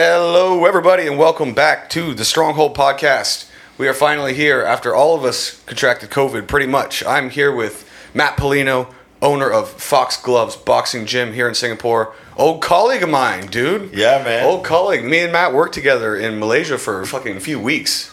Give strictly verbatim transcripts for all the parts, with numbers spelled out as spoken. Hello, everybody, and welcome back to the Stronghold Podcast. We are finally here after all of us contracted COVID, pretty much. I'm here with Matt Polino, owner of Fox Gloves Boxing Gym here in Singapore. Old colleague of mine, dude. Yeah, man. Old colleague. Me and Matt worked together in Malaysia for fucking a few weeks.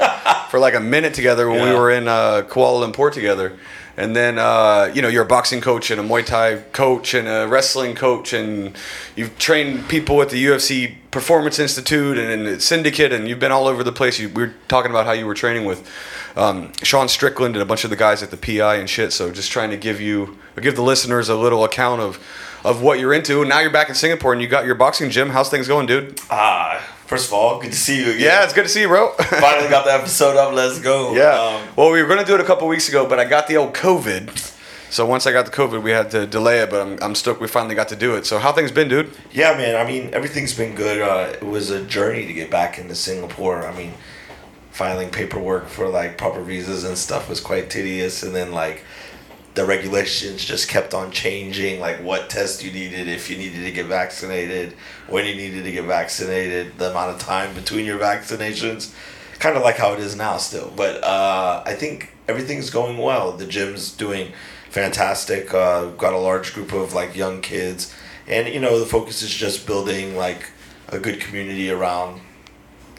For like a minute together when yeah. we were in uh, Kuala Lumpur together. And then, uh, you know, you're a boxing coach and a Muay Thai coach and a wrestling coach, and you've trained people at the U F C Performance Institute and, and Syndicate, and you've been all over the place. You, we were talking about how you were training with um, Sean Strickland and a bunch of the guys at the P I and shit. So just trying to give you, give the listeners a little account of, of what you're into. Now you're back in Singapore and you got your boxing gym. How's things going, dude? Ah. Uh. First of all, good to see you again. Yeah, it's good to see you, bro. Finally got the episode up. Let's go. Yeah. Um, well, we were going to do it a couple weeks ago, but I got the old COVID. So once I got the COVID, we had to delay it, but I'm I'm stoked we finally got to do it. So how things been, dude? Yeah, man. I mean, everything's been good. Uh, it was a journey to get back into Singapore. I mean, filing paperwork for, like, proper visas and stuff was quite tedious. And then, like, the regulations just kept on changing, like what test you needed, if you needed to get vaccinated, when you needed to get vaccinated, the amount of time between your vaccinations, kind of like how it is now still. But uh, I think everything's going well. The gym's doing fantastic. Uh, got a large group of like young kids, and you know the focus is just building like a good community around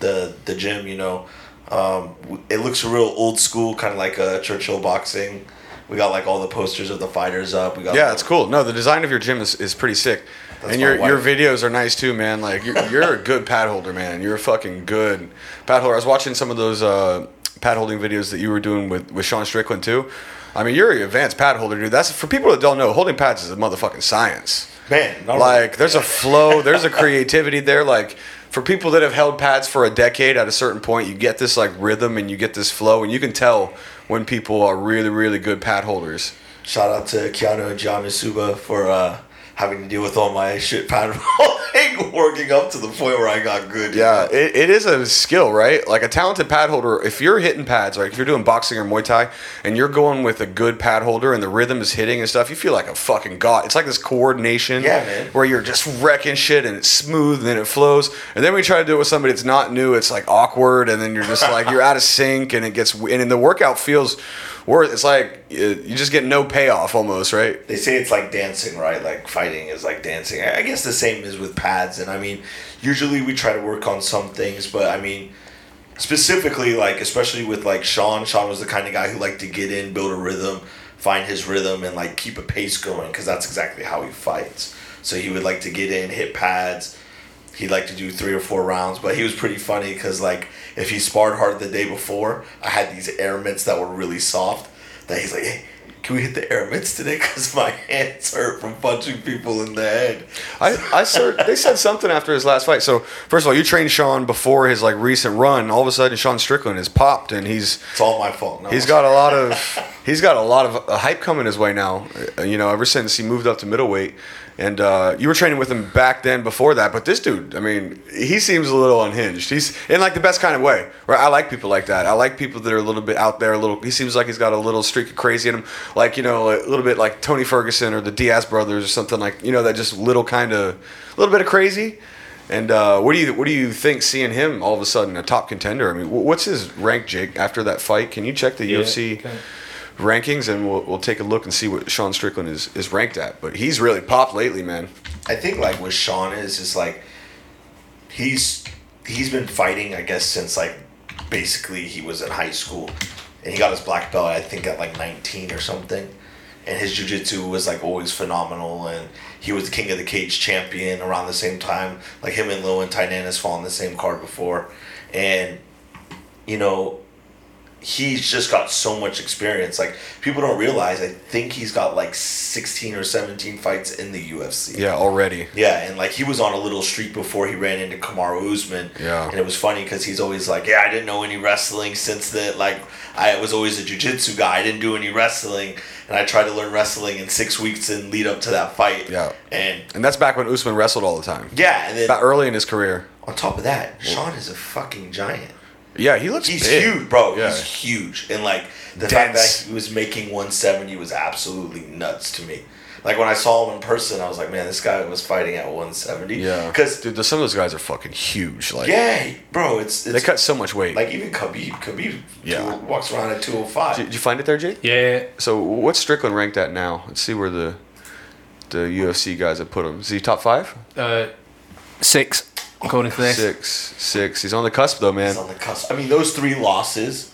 the the gym. You know, um, it looks real old school, kind of like a Churchill boxing. We got like all the posters of the fighters up. We got yeah, it's cool. No, the design of your gym is, is pretty sick. That's and your your videos are nice too, man. Like you're, you're a good pad holder, man. You're a fucking good pad holder. I was watching some of those uh, pad holding videos that you were doing with, with Sean Strickland too. I mean, you're an advanced pad holder, dude. That's for people that don't know. Holding pads is a motherfucking science, man. Not like really. There's a flow. There's a creativity there. Like. For people that have held pads for a decade, at a certain point, you get this like rhythm and you get this flow, and you can tell when people are really, really good pad holders. Shout out to Keanu and John Misuba for uh, having to deal with all my shit pad holding, working up to the point where I got good. Yeah, it, it is a skill, right? Like a talented pad holder, if you're hitting pads, right? If you're doing boxing or Muay Thai, and you're going with a good pad holder, and the rhythm is hitting and stuff, you feel like a fucking god. It's like this coordination yeah, man. Where you're just wrecking shit, and it's smooth, and then it flows. And then when you try to do it with somebody that's not new, it's like awkward, and then you're just like, you're out of sync, and it gets, and in the workout feels worth, it's like, you just get no payoff almost, right? They say it's like dancing, right? Like fighting is like dancing. I guess the same is with pads. And I mean, usually we try to work on some things, but I mean, specifically like, especially with like Sean, Sean was the kind of guy who liked to get in, build a rhythm, find his rhythm and like keep a pace going. Cause that's exactly how he fights. So he would like to get in, hit pads. He liked to do three or four rounds, but he was pretty funny. Cause like if he sparred hard the day before, I had these air mitts that were really soft. That he's like, hey, can we hit the air mitts today? Because my hands hurt from punching people in the head. I, I said, they said something after his last fight. So first of all, you trained Sean before his like recent run. All of a sudden, Sean Strickland has popped, and he's it's all my fault. No, he's got a lot of he's got a lot of uh, hype coming his way now. You know, ever since he moved up to middleweight, and uh, you were training with him back then before that. But this dude, I mean, he seems a little unhinged. He's in like the best kind of way. Right? I like people like that. I like people that are a little bit out there. A little. He seems like he's got a little streak of crazy in him. Like, you know, a little bit like Tony Ferguson or the Diaz brothers or something like, you know, that just little kind of, little bit of crazy. And uh, what do you what do you think seeing him all of a sudden a top contender? I mean, what's his rank, Jake, after that fight? Can you check the yeah, U F C okay. rankings and we'll we'll take a look and see what Sean Strickland is, is ranked at? But he's really popped lately, man. I think like what Sean is is like he's he's been fighting, I guess, since like basically he was in high school. And he got his black belt, I think, at like nineteen or something. And his jiu-jitsu was like always phenomenal. And he was the King of the Cage champion around the same time. Like him and Lo and Tainana's fought on the same card before. And, you know, he's just got so much experience. Like people don't realize, I think he's got like sixteen or seventeen fights in the U F C. Yeah, already. Yeah, and like he was on a little streak before he ran into Kamaru Usman. Yeah. And it was funny because he's always like, yeah, I didn't know any wrestling since that. Like I was always a jiu-jitsu guy. I didn't do any wrestling. And I tried to learn wrestling in six weeks and lead up to that fight. Yeah. And and that's back when Usman wrestled all the time. Yeah. And then, about early in his career. On top of that, Sean is a fucking giant. Yeah, he looks He's big. huge, bro. Yeah. He's huge. And, like, the Dense. fact that he was making one seventy was absolutely nuts to me. Like, when I saw him in person, I was like, man, this guy was fighting at one seventy. Yeah. Cause, Dude, some of those guys are fucking huge. Like, yeah, bro. It's, it's They cut so much weight. Like, even Khabib. Khabib yeah. two, walks around at two oh five. Did you find it there, Jay? Yeah. So, what's Strickland ranked at now? Let's see where the the U F C guys have put him. Is he top five? Uh, Six. According to this. Six. Six. He's on the cusp, though, man. He's on the cusp. I mean, those three losses,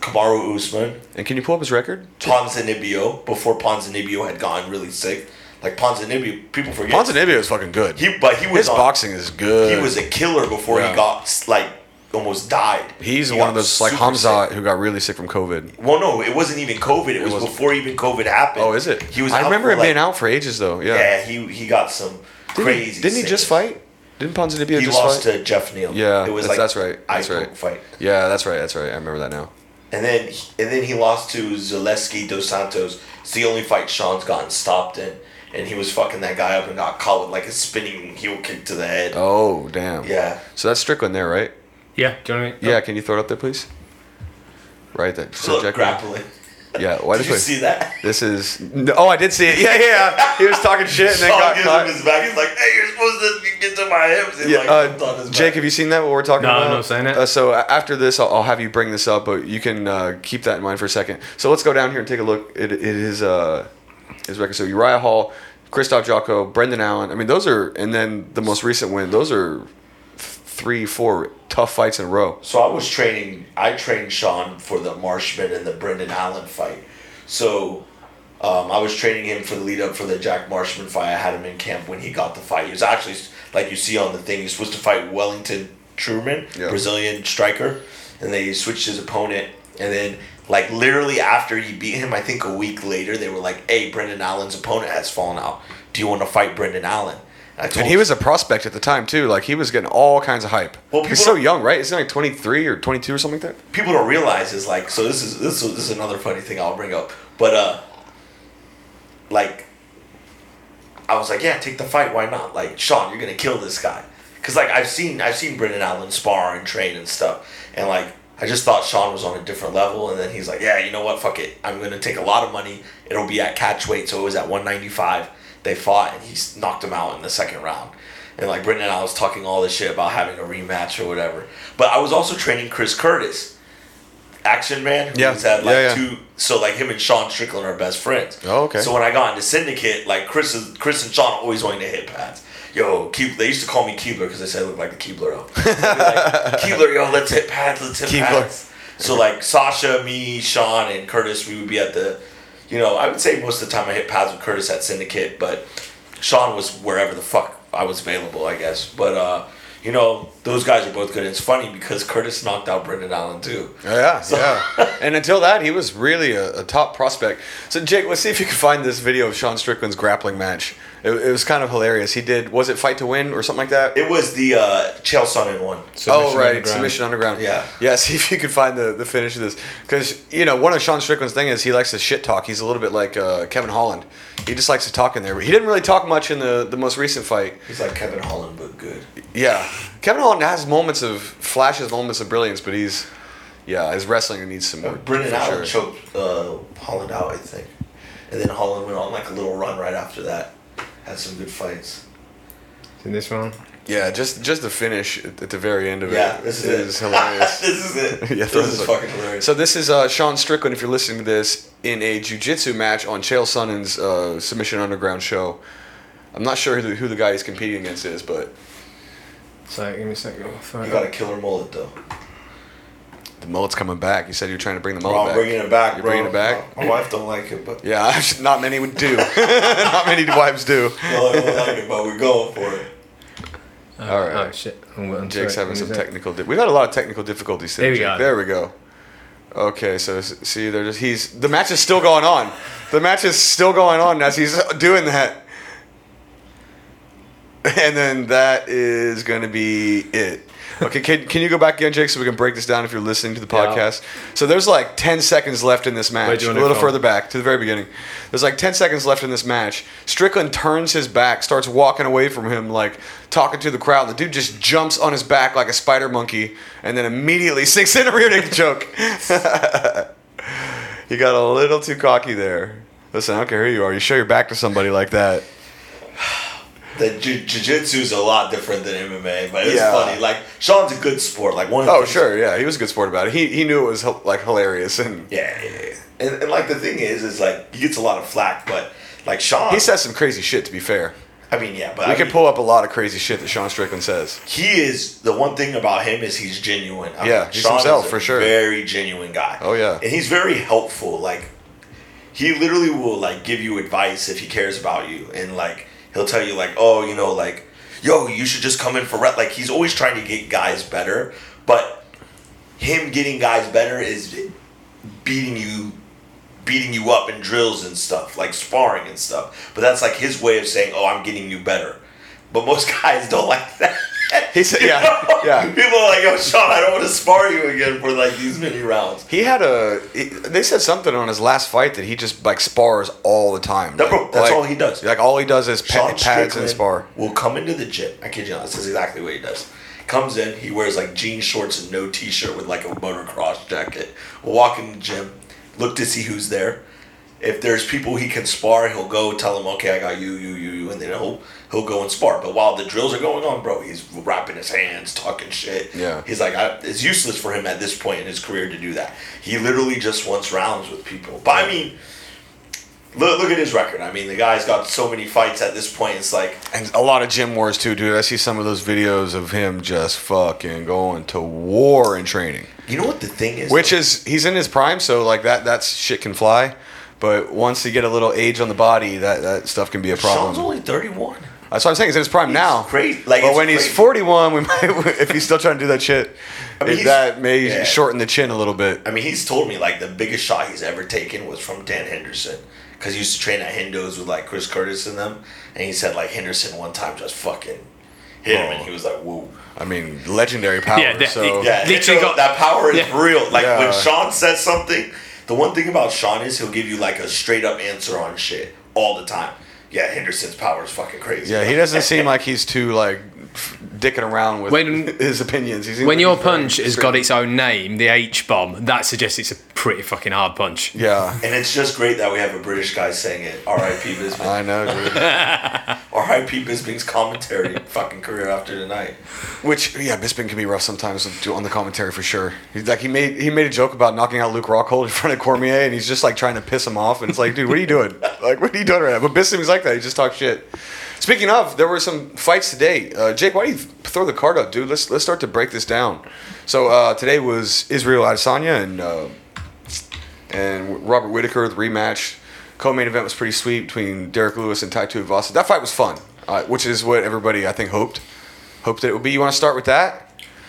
Kamaru Usman. And can you pull up his record? Ponzinibbio, before Ponzinibbio had gone really sick. Like, Ponzinibbio, people forget. Ponzinibbio is fucking good. He, but he was His on, boxing is good. He was a killer before yeah. he got, like, almost died. He's he one of those, like, Hamzat sick. who got really sick from COVID. Well, no, it wasn't even COVID. It, it was wasn't. before even COVID happened. Oh, is it? He was I remember for, him like, being out for ages, though. Yeah, yeah he, he got some didn't crazy he, Didn't sickness. he just fight? Didn't Ponzinibbio just fight? He lost to Jeff Neal. Yeah, it was that's, like that's right. That's right. Fight. Yeah, that's right. That's right. I remember that now. And then, and then he lost to Zaleski Dos Santos. It's the only fight Sean's gotten stopped in, and he was fucking that guy up and got caught with like a spinning heel kick to the head. Oh damn. Yeah. So that's Strickland there, right? Yeah. Do you know what I mean? Yeah. Can you throw it up there, please? Right there. So Look, grappling. Yeah, why did you see that? This is no, oh, I did see it. Yeah, yeah. He was talking shit and then got caught. His back. He's like, "Hey, you're supposed to get to my hips." And yeah, like, uh, his Jake, back. have you seen that? What we're talking no, about? No, no, I'm saying it. Uh, so after this, I'll, I'll have you bring this up, but you can uh, keep that in mind for a second. So let's go down here and take a look. It, it is uh, his record. So Uriah Hall, Christoph Jocko, Brendan Allen. I mean, those are, and then the most recent win. Those are three, four tough fights in a row. So I was training, I trained Sean for the Marshman and the Brendan Allen fight. So um, I was training him for the lead up for the Jack Marshman fight. I had him in camp when he got the fight. He was actually, like you see on the thing, he was supposed to fight Wellington Truman, yeah. Brazilian striker. And they switched his opponent. And then, like, literally after he beat him, I think a week later, they were like, hey, Brendan Allen's opponent has fallen out. Do you want to fight Brendan Allen? And he was a prospect at the time, too. Like, he was getting all kinds of hype. Well, he's so young, right? Isn't he like twenty-three or twenty-two or something like that? People don't realize is, like, so this is this is, this is another funny thing I'll bring up. But, uh, like, I was like, yeah, take the fight. Why not? Like, Sean, you're going to kill this guy. Because, like, I've seen, I've seen Brendan Allen spar and train and stuff. And, like, I just thought Sean was on a different level. And then he's like, yeah, you know what? Fuck it. I'm going to take a lot of money. It'll be at catch weight. So it was at one ninety-five. They fought, and he knocked him out in the second round. And, like, Brendan and I was talking all this shit about having a rematch or whatever. But I was also training Chris Curtis, Action Man, who yeah. was at, like, yeah, yeah. two... So, like, him and Sean Strickland are best friends. Oh, okay. So when I got into Syndicate, like, Chris is, Chris and Sean always wanted to hit pads. Yo, Keeb, they used to call me Keebler because they said I looked like the Keebler. Like, Keebler, yo, let's hit pads, let's hit Keebler. pads. So, like, Sasha, me, Sean, and Curtis, we would be at the... You know, I would say most of the time I hit pads with Curtis at Syndicate, but Sean was wherever the fuck I was available, I guess. But, uh, you know, those guys are both good. And it's funny because Curtis knocked out Brendan Allen, too. Oh, yeah, so. yeah. And until that, he was really a, a top prospect. So, Jake, let's see if you can find this video of Sean Strickland's grappling match. It, it was kind of hilarious. He did, was it Fight to Win or something like that? It was the uh, Chael Sonnen one. Submission oh, right. Submission Underground. Yeah. Yeah, see if you can find the, the finish of this. Because, you know, one of Sean Strickland's thing is he likes to shit talk. He's a little bit like uh, Kevin Holland. He just likes to talk in there. But he didn't really talk much in the, the most recent fight. He's like Kevin Holland, but good. Yeah. Kevin Holland has moments of, flashes moments of brilliance, but he's, yeah, his wrestling needs some more. Brendan Allen sure. choked uh, Holland out, I think. And then Holland went on like a little run right after that. Had some good fights. In this one? Yeah, just just the finish at the very end of yeah, it. Yeah, this is it. It is hilarious. This is it. yeah, this is like, fucking hilarious. So this is uh, Sean Strickland, if you're listening to this, in a jiu-jitsu match on Chael Sonnen's uh, Submission Underground show. I'm not sure who the, who the guy he's competing against is, but... Sorry, give me a second. You got a killer mullet, though. The mullet's coming back. You said you were trying to bring the mullet oh, back. I'm bringing it back, You're bro. You're bringing it back? My wife don't like it, but... Yeah, not many would do. Not many wives do. Well, I don't like it, but we're going for it. Uh, All right. Oh, shit. I'm, I'm Jake's sorry. having some technical... Di- We've had a lot of technical difficulties today, Jake. There we go. Okay, so see, they're just... He's... The match is still going on. The match is still going on as he's doing that. And then that is going to be it. Okay, can, can you go back again, Jake, so we can break this down if you're listening to the podcast? Yeah. So there's like ten seconds left in this match. A little further back to the very beginning. There's like ten seconds left in this match. Strickland turns his back, starts walking away from him, like talking to the crowd. The dude just jumps on his back like a spider monkey and then immediately sinks in a rear naked choke. You got a little too cocky there. Listen, I don't care who you are. You show your back to somebody like that. The jiu- jiu-jitsu is a lot different than M M A, but it's yeah. funny. Like, Sean's a good sport. Like one. Of oh, sure, yeah. He was a good sport about it. He he knew it was, like, hilarious. And yeah, yeah, yeah. And, and, like, the thing is, is, like, he gets a lot of flack, but, like, Sean... He says some crazy shit, to be fair. I mean, yeah, but... We I can mean, pull up a lot of crazy shit that Sean Strickland says. He is... The one thing about him is he's genuine. I yeah, mean, he's Sean himself, for sure. Very genuine guy. Oh, yeah. And he's very helpful. Like, he literally will, like, give you advice if he cares about you. And, like... He'll tell you, like, oh, you know, like, yo, you should just come in for rep. Like, he's always trying to get guys better. But him getting guys better is beating you beating you up in drills and stuff, like sparring and stuff. But that's, like, his way of saying, oh, I'm getting you better. But most guys don't like that. He said, yeah, know? yeah. People are like, oh, Sean, I don't want to spar you again for, like, these many rounds. He had a – they said something on his last fight that he just, like, spars all the time. That, like, that's like, all he does. Like, all he does is pad, pads and spar. Will come into the gym. I kid you not. This is exactly what he does. Comes in. He wears, like, jean shorts and no T-shirt with, like, a motocross jacket. Will walk in the gym, look to see who's there. If there's people he can spar, he'll go tell them, okay, I got you, you, you, you, and then he'll he'll go and spar. But while the drills are going on, bro, he's wrapping his hands, talking shit. Yeah. He's like, I, it's useless for him at this point in his career to do that. He literally just wants rounds with people. But I mean, look, look at his record. I mean, the guy's got so many fights at this point. It's like, and a lot of gym wars too, dude. I see some of those videos of him just fucking going to war in training. You know what the thing is? Which though? is he's in his prime, so like that that shit can fly. But once you get a little age on the body, that, that stuff can be a problem. Sean's only thirty-one. That's what I'm saying. He's in his prime he's now. Crazy. Like, but when crazy. he's forty-one, we might, if he's still trying to do that shit, I mean, that may yeah. shorten the chin a little bit. I mean, he's told me, like, the biggest shot he's ever taken was from Dan Henderson. Because he used to train at Hindo's with, like, Chris Curtis and them. And he said, like, Henderson one time just fucking hit him. Oh. And he was like, whoa. I mean, legendary power. Yeah, that, so. yeah, Hindo, got, that power is yeah. real. Like, yeah. when Sean says something... The one thing about Sean is he'll give you, like, a straight-up answer on shit all the time. Yeah, Henderson's power is fucking crazy. Yeah, he doesn't seem like he's too, like, dicking around with when, his opinions. He when like your punch has got its own name, the H-bomb, that suggests it's a pretty fucking hard punch. Yeah. And it's just great that we have a British guy saying it. R I P Bisping. I know, dude. R I P Bisping's commentary fucking career after tonight. Which, yeah, Bisping can be rough sometimes on the commentary for sure. He's like, he made he made a joke about knocking out Luke Rockhold in front of Cormier, and he's just, like, trying to piss him off. And it's like, dude, what are you doing? Like, what are you doing right now? But Bisping's like that. He just talks shit. Speaking of, there were some fights today. Uh, Jake, why do you throw the card up, dude? Let's let's start to break this down. So uh, today was Israel Adesanya and uh, and Robert Whitaker, the rematch. Co-main event was pretty sweet between Derek Lewis and Tai Tuivasa. That fight was fun, uh, which is what everybody, I think, hoped. Hoped that it would be. You want to start with that?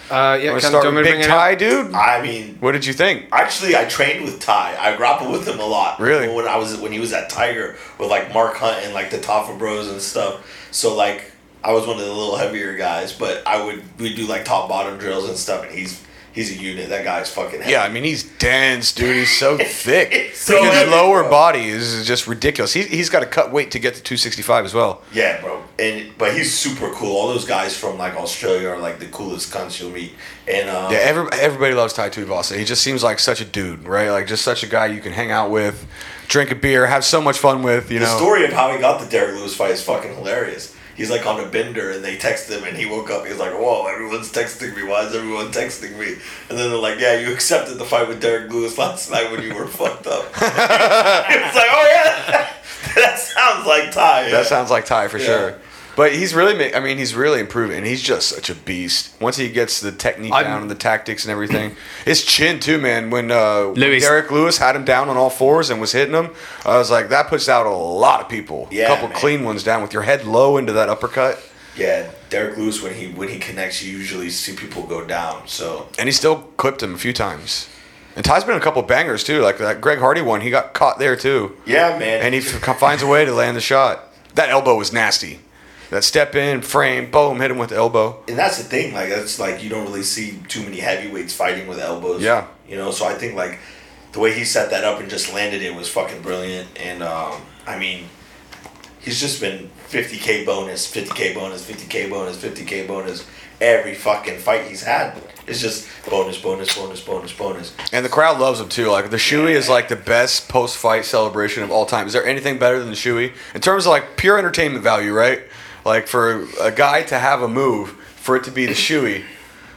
Uh, yeah, kind of big Ty, dude. I mean, what did you think? Actually, I trained with Ty. I grappled with him a lot. Really? When I was when he was at Tiger with, like, Mark Hunt and, like, the Toffa Bros and stuff. So, like, I was one of the little heavier guys, but I would we do, like, top bottom drills and stuff, and he's he's a unit. That guy's fucking heavy. Yeah, I mean, he's dense, dude. He's so thick. So his heavy, lower bro. body is just ridiculous. He he's got to cut weight to get to two sixty-five as well. Yeah, bro. And but he's super cool. All those guys from, like, Australia are, like, the coolest cunts you'll meet. And um, yeah, every, everybody loves Tai Tuivasa. He just seems like such a dude, right? Like, just such a guy you can hang out with, drink a beer, have so much fun with. You the know, the story of how he got the Derek Lewis fight is fucking hilarious. He's, like, on a bender, and they text him, and he woke up. He's like, whoa, everyone's texting me. Why is everyone texting me? And then they're like, yeah, you accepted the fight with Derek Lewis last night when you were fucked up. It's like, oh, yeah, that sounds like Ty. Yeah. That sounds like Ty for yeah. sure. But he's really, make, I mean, he's really improving, and he's just such a beast. Once he gets the technique I'm, down and the tactics and everything, his chin too, man. When uh, Lewis. Derek Lewis had him down on all fours and was hitting him, I was like, that puts out a lot of people. Yeah, a couple man. clean ones down with your head low into that uppercut. Yeah, Derek Lewis when he when he connects, you usually see people go down. So and he still clipped him a few times. And Ty's been a couple bangers too, like that Greg Hardy one. He got caught there too. Yeah, man. And he finds a way to land the shot. That elbow was nasty. Then step in, frame, boom, hit him with the elbow. And that's the thing. Like, that's like you don't really see too many heavyweights fighting with elbows. Yeah. You know, so I think, like, the way he set that up and just landed it was fucking brilliant. And, um, I mean, he's just been fifty K bonus, fifty K bonus, fifty K bonus, fifty K bonus every fucking fight he's had. It's just bonus, bonus, bonus, bonus, bonus. And the crowd loves him too. Like, the Shuey yeah. is like the best post-fight celebration of all time. Is there anything better than the Shuey? In terms of like pure entertainment value, right? Like, for a guy to have a move, for it to be the Shuey.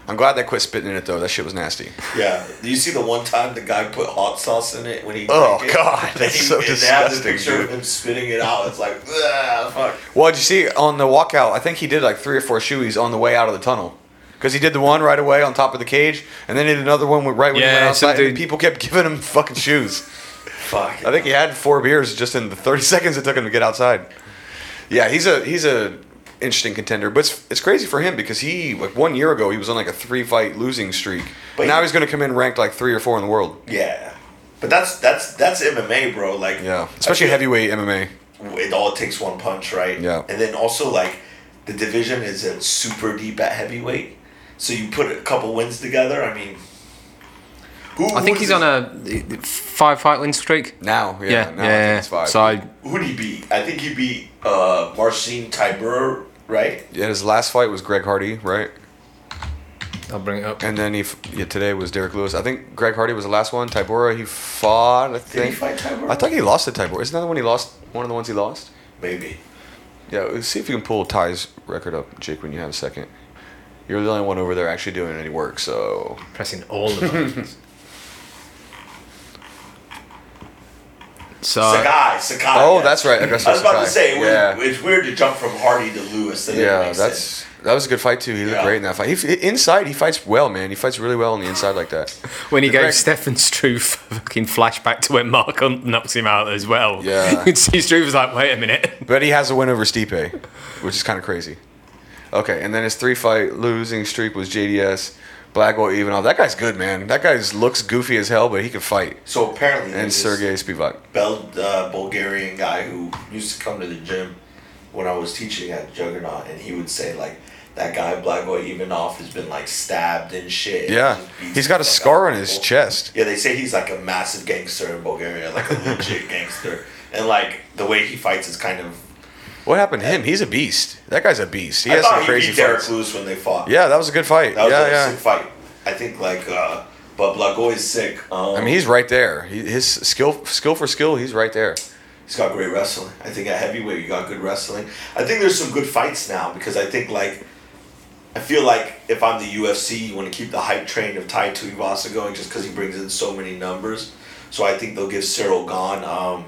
I'm glad they quit spitting in it though. That shit was nasty. Yeah. Do you see the one time the guy put hot sauce in it when he? Oh it? God, that's he, so disgusting. They have the picture of him spitting it out. It's like, ah, fuck. Well, did you see on the walkout? I think he did like three or four shoeies on the way out of the tunnel. Because he did the one right away on top of the cage, and then he did another one right when yeah, he went outside. And people kept giving him fucking shoes. Fuck. I think he had four beers just in the thirty seconds it took him to get outside. Yeah, he's a he's a. interesting contender, but it's, it's crazy for him because he like one year ago he was on like a three fight losing streak, but now he, he's going to come in ranked like three or four in the world. Yeah, but that's that's that's M M A, bro. Like yeah, especially heavyweight M M A. It all takes one punch, right? Yeah, and then also like the division is in super deep at heavyweight, so you put a couple wins together. I mean, who? I think he's on a five fight win streak now. Yeah, yeah. Now yeah. I think it's five. So I, who did he beat? I think he beat uh, Marcin Tybura. Right? Yeah, his last fight was Greg Hardy, right? I'll bring it up. And then he, f- yeah, today was Derek Lewis. I think Greg Hardy was the last one. Tybura, he fought, I think. Did he fight Tybura? I thought he lost to Tybura. Isn't that the one he lost? One of the ones he lost? Maybe. Yeah, let's see if you can pull Ty's record up, Jake, when you have a second. You're the only one over there actually doing any work, so. Pressing all the buttons. So, Sakai, Sakai. Oh, yeah. That's right. I, I was Sakai. about to say, yeah. It's weird to jump from Hardy to Lewis. That yeah, that's sense. That was a good fight, too. He looked yeah. great in that fight. He, inside, he fights well, man. He fights really well on the inside like that. When he the gave Greg... Stefan Struve fucking flashback to when Mark Hunt knocks him out as well. Yeah. You see Struve was like, wait a minute. But he has a win over Stipe, which is kind of crazy. Okay, and then his three-fight losing streak was J D S. Black Boy Ivanov. That guy's good, man. That guy looks goofy as hell, but he can fight. So apparently, and Sergey Spivak, Bel- uh, Bulgarian guy who used to come to the gym when I was teaching at Juggernaut, and he would say like, "That guy Black Boy Ivanov has been like stabbed and shit." Yeah, and he's got a scar on his people. chest. Yeah, they say he's like a massive gangster in Bulgaria, like a legit gangster, and like the way he fights is kind of. What happened to him? He's a beast. That guy's a beast. He I has some crazy fights. I thought he beat Derek Lewis when they fought. Yeah, that was a good fight. That was yeah, a yeah. sick fight. I think, like, uh, but Blagoy is sick. Um, I mean, he's right there. He, his skill skill for skill, he's right there. He's got great wrestling. I think at heavyweight, you got good wrestling. I think there's some good fights now because I think, like, I feel like if I'm the U F C, you want to keep the hype train of Tai Tuivasa going just because he brings in so many numbers. So I think they'll give Cyril Gane... Um,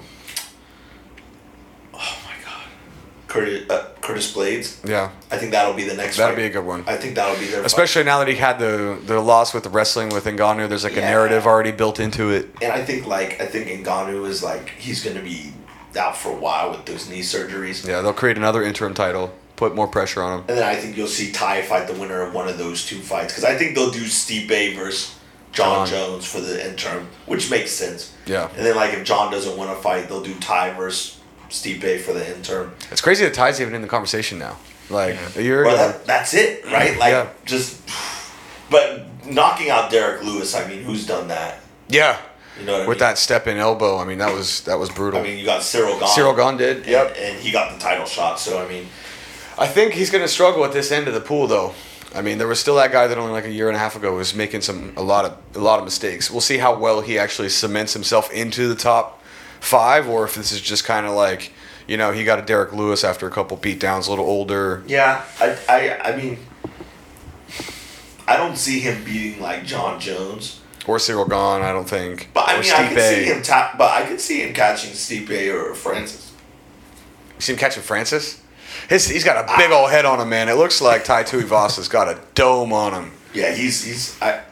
Curtis, uh, Curtis Blades. Yeah. I think that'll be the next one. That'll fight. be a good one. I think that'll be their Especially fight. now that he had the, the loss with the wrestling with Ngannou. There's like yeah. a narrative already built into it. And I think like I think Ngannou is like, he's going to be out for a while with those knee surgeries. Yeah, they'll create another interim title, put more pressure on him. And then I think you'll see Ty fight the winner of one of those two fights. Because I think they'll do Stipe versus John, John Jones for the interim, which makes sense. Yeah. And then like if John doesn't want to fight, they'll do Ty versus... Stipe for the interim. It's crazy that Ty's even in the conversation now. Like yeah. a year ago. Well, that, that's it, right? Like yeah. just, but knocking out Derek Lewis. I mean, who's done that? Yeah, you know what I mean? With that step in elbow. I mean, that was that was brutal. I mean, you got Cyril Gane. Cyril Gane did. And, yep, and he got the title shot. So I mean, I think he's going to struggle at this end of the pool, though. I mean, there was still that guy that only like a year and a half ago was making some a lot of a lot of mistakes. We'll see how well he actually cements himself into the top five, or if this is just kind of like, you know, he got a Derek Lewis after a couple beatdowns, a little older. Yeah, I, I, I mean, I don't see him beating like John Jones or Cyril Gane. I don't think. But I or mean, Stipe. I could see him. Ta- but I could see him catching Stipe or Francis. You see him catching Francis? His he's got a big I, old head on him, man. It looks like Tai Tuivasa's got a dome on him. Yeah, he's he's. I,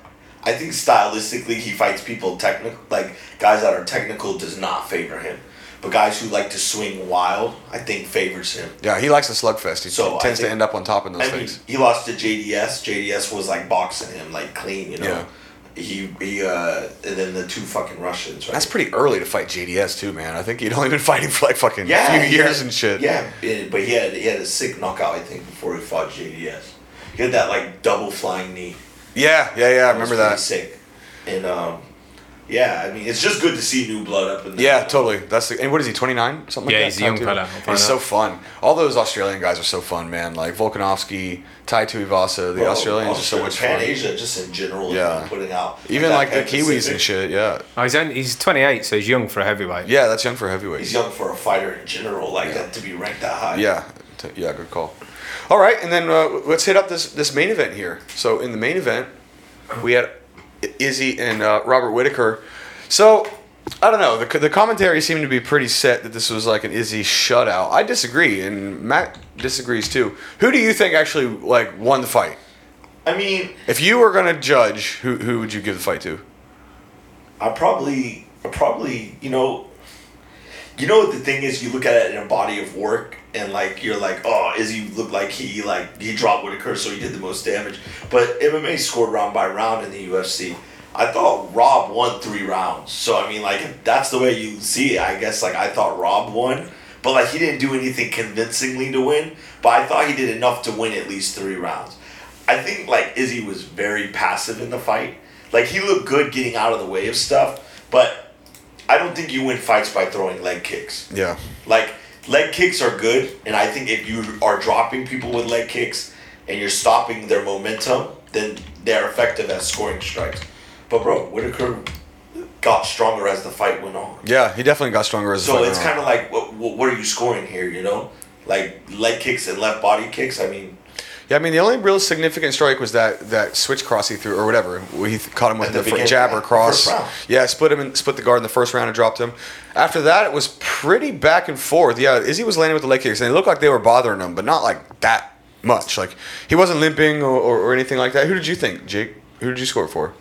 I think stylistically he fights people technical, like guys that are technical does not favor him, but guys who like to swing wild, I think favors him. Yeah, he likes a slugfest. He so tends think, to end up on top in those I things. Mean, he lost to J D S. J D S was like boxing him like clean, you know. Yeah. He, he uh, and then the two fucking Russians, right? That's pretty early to fight J D S, too, man. I think he'd only been fighting for, like, fucking yeah, a few years had, and shit. Yeah, but he had, he had a sick knockout, I think, before he fought J D S. He had that, like, double flying knee. Yeah, yeah, yeah, I remember that. It was pretty sick. And, um, yeah, I mean, it's just good to see new blood up in there. Yeah, totally. That's the, and what is he, twenty-nine? Something yeah, like that? Yeah, he's a young fella. He's so fun. All those Australian guys are so fun, man. Like, Volkanovski, Tai Tuivasa, the well, Australians Australia, are so much Pan fun. Pan-Asia, just in general, yeah. Like, putting out. Like, even, like, the Kiwis Pacific. And shit, yeah. Oh, he's, only, he's twenty-eight, so he's young for a heavyweight. Yeah, that's young for a heavyweight. He's young for a fighter in general, like, yeah. that to be ranked that high. Yeah, yeah, good call. All right, and then uh, let's hit up this, this main event here. So, in the main event, we had Izzy and uh, Robert Whitaker. So, I don't know. The the commentary seemed to be pretty set that this was like an Izzy shutout. I disagree, and Matt disagrees too. Who do you think actually like won the fight? I mean, if you were gonna judge, who who would you give the fight to? I probably, I probably, you know, you know what the thing is. You look at it in a body of work, and like you're like, oh, Izzy looked like he like he dropped Whitaker, so he did the most damage. But M M A scored round by round in the U F C. I thought Rob won three rounds. So, I mean, like, if that's the way you see it, I guess, like, I thought Rob won. But, like, he didn't do anything convincingly to win. But I thought he did enough to win at least three rounds. I think, like, Izzy was very passive in the fight. Like, he looked good getting out of the way of stuff. But I don't think you win fights by throwing leg kicks. Yeah. Like, leg kicks are good. And I think if you are dropping people with leg kicks and you're stopping their momentum, then they're effective at scoring strikes. But, bro, Whitaker got stronger as the fight went on. Yeah, he definitely got stronger as the so fight went on. So it's kind of like, what, what, what are you scoring here, you know? Like, leg kicks and left body kicks, I mean. Yeah, I mean, the only real significant strike was that, that switch cross he threw, or whatever. He caught him with the, the fr- jabber cross. Yeah, split him and split the guard in the first round and dropped him. After that, it was pretty back and forth. Yeah, Izzy was landing with the leg kicks, and it looked like they were bothering him, but not like that much. Like, he wasn't limping or, or, or anything like that. Who did you think, Jake? Who did you score for?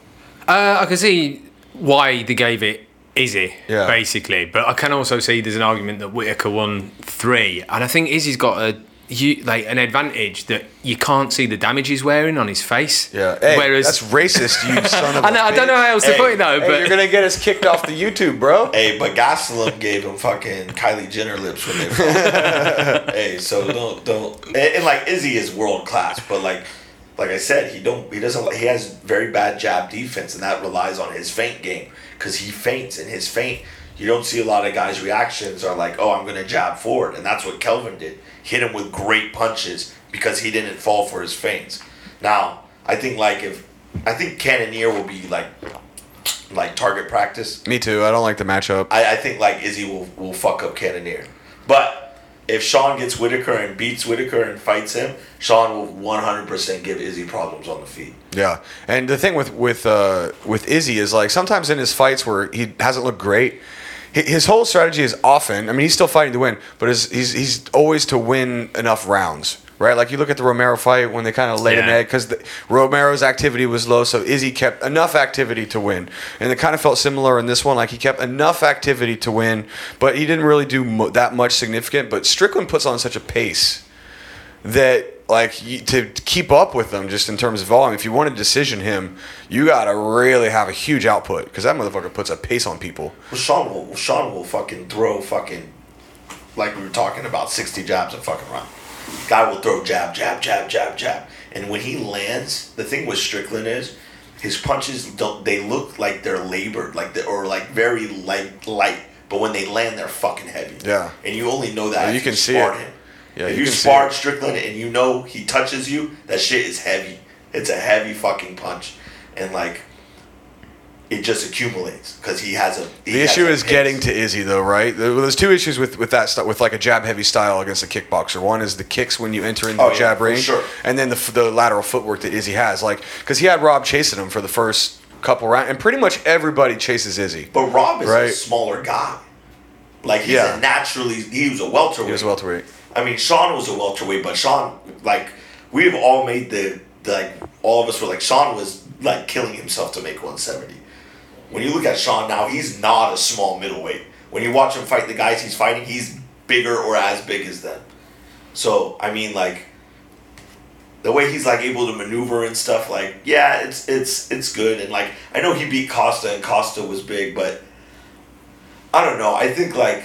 Uh, I can see why they gave it Izzy, yeah. basically. But I can also see there's an argument that Whitaker won three. And I think Izzy's got a you, like an advantage that you can't see the damage he's wearing on his face. Yeah, hey, whereas, that's racist, you son of a I know, bitch. I don't know how else hey, to put it, though. Hey, but you're going to get us kicked off the YouTube, bro. Hey, but Gaslam gave him fucking Kylie Jenner lips when they fought. Hey, so don't... don't. And, and, like, Izzy is world-class, but, like... Like I said, he don't he doesn't he has very bad jab defense, and that relies on his feint game because he feints, and his feint you don't see a lot of guys' reactions are like, oh, I'm gonna jab forward, and that's what Kelvin did, hit him with great punches because he didn't fall for his feints. Now I think like if I think Cannonier will be like like target practice. Me too. I don't like the matchup. I, I think like Izzy will will fuck up Cannonier, but. If Sean gets Whitaker and beats Whitaker and fights him, Sean will one hundred percent give Izzy problems on the feet. Yeah, and the thing with with uh, with Izzy is like sometimes in his fights where he hasn't looked great, his whole strategy is often. I mean, he's still fighting to win, but his, he's he's always to win enough rounds, right? Like you look at the Romero fight when they kind of laid yeah. an egg because Romero's activity was low, so Izzy kept enough activity to win, and it kind of felt similar in this one. Like he kept enough activity to win, but he didn't really do mo- that much significant. But Strickland puts on such a pace that like you, to keep up with them just in terms of volume. If you want to decision him, you gotta really have a huge output because that motherfucker puts a pace on people. Well, Sean will Sean will fucking throw fucking like we were talking about sixty jabs a fucking round. Guy will throw jab, jab, jab, jab, jab. And when he lands, the thing with Strickland is his punches, don't, they look like they're labored like they're, or like very light, light. But when they land, they're fucking heavy. Yeah. And you only know that yeah, if you, can you sparred see him. Yeah, if you, you sparred Strickland and you know he touches you, that shit is heavy. It's a heavy fucking punch. And like... It just accumulates because he has a. He the issue has a is pace. Getting to Izzy though, right? There's two issues with, with that stuff, with like a jab-heavy style against a kickboxer. One is the kicks when you enter into oh, the yeah, jab range, sure. and then the the lateral footwork that Izzy has, like because he had Rob chasing him for the first couple rounds, and pretty much everybody chases Izzy. But Rob is right? a smaller guy, like he's yeah. a naturally he was a welterweight. He was a welterweight. I mean, Sean was a welterweight, but Sean, like we've all made the, the like all of us were like Sean was like killing himself to make one seventy. When you look at Sean now, he's not a small middleweight. When you watch him fight the guys he's fighting, he's bigger or as big as them. So, I mean, like, the way he's like able to maneuver and stuff, like, yeah, it's it's it's good. And like, I know he beat Costa, and Costa was big, but I don't know. I think like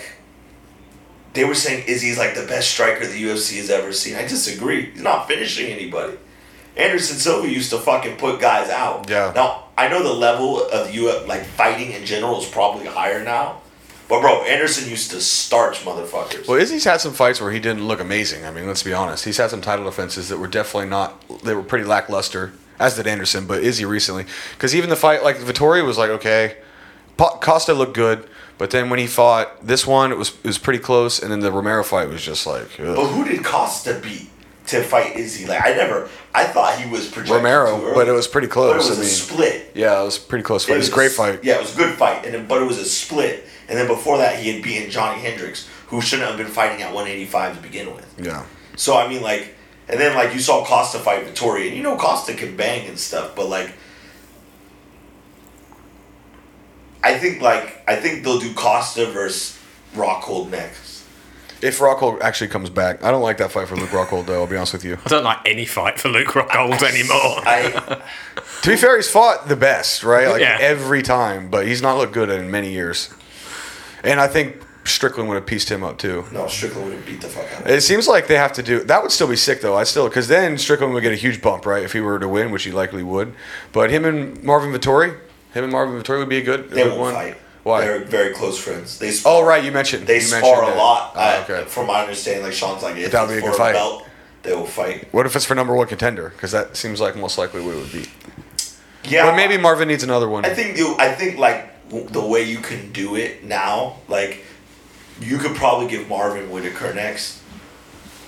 they were saying Izzy's like the best striker the U F C has ever seen. I disagree. He's not finishing anybody. Anderson Silva used to fucking put guys out. Yeah. Now I know the level of you like fighting in general is probably higher now. But, bro, Anderson used to starch motherfuckers. Well, Izzy's had some fights where he didn't look amazing. I mean, let's be honest. He's had some title defenses that were definitely not – they were pretty lackluster, as did Anderson, but Izzy recently. Because even the fight – like, Vettori was like, okay. Pa- Costa looked good, but then when he fought this one, it was it was pretty close, and then the Romero fight was just like – But who did Costa beat to fight Izzy? Like, I never – I thought he was projected Romero, too early, but it was pretty close. But it was I a mean, split. Yeah, it was a pretty close fight. It was, it was a great fight. Yeah, it was a good fight, and then, but it was a split. And then before that, he had beaten Johnny Hendricks, who shouldn't have been fighting at one eighty-five to begin with. Yeah. So, I mean, like, and then, like, you saw Costa fight Vettori, and you know Costa can bang and stuff, but, like, I think, like, I think they'll do Costa versus Rockhold next. If Rockhold actually comes back. I don't like that fight for Luke Rockhold, though, I'll be honest with you. I don't like any fight for Luke Rockhold anymore. I, to be fair, he's fought the best, right? Like, yeah. Every time, but he's not looked good in many years. And I think Strickland would have pieced him up, too. No, Strickland would have beat the fuck out of him. It seems like they have to do... That would still be sick, though. I still... Because then Strickland would get a huge bump, right? If he were to win, which he likely would. But him and Marvin Vettori... Him and Marvin Vettori would be a good... They won't one. fight. Why? They're very close friends. They spar, oh, right. You mentioned... They you spar mentioned a lot. Oh, okay. I, from my understanding, like, Sean's like... That would be a good fight. Belt, they will fight. What if it's for number one contender? Because that seems like most likely what it would be. Yeah. But maybe Marvin needs another one. I think, you, I think like... The way you can do it now, like, you could probably give Marvin Whitaker next.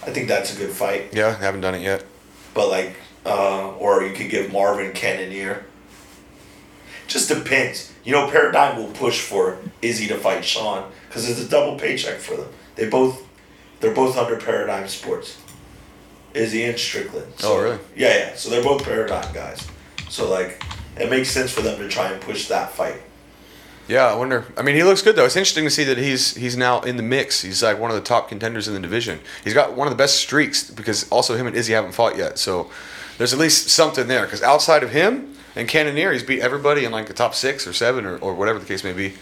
I think that's a good fight. Yeah, haven't done it yet. But, like, uh, or you could give Marvin Cannonier. Just depends. You know, Paradigm will push for Izzy to fight Sean because it's a double paycheck for them. They both, they're both under Paradigm Sports. Izzy and Strickland. So, oh, really? Yeah, yeah. So they're both Paradigm guys. So, like, it makes sense for them to try and push that fight. Yeah, I wonder. I mean, he looks good, though. It's interesting to see that he's he's now in the mix. He's, like, one of the top contenders in the division. He's got one of the best streaks because also him and Izzy haven't fought yet. So there's at least something there because outside of him and Cannonier, he's beat everybody in, like, the top six or seven or, or whatever the case may be.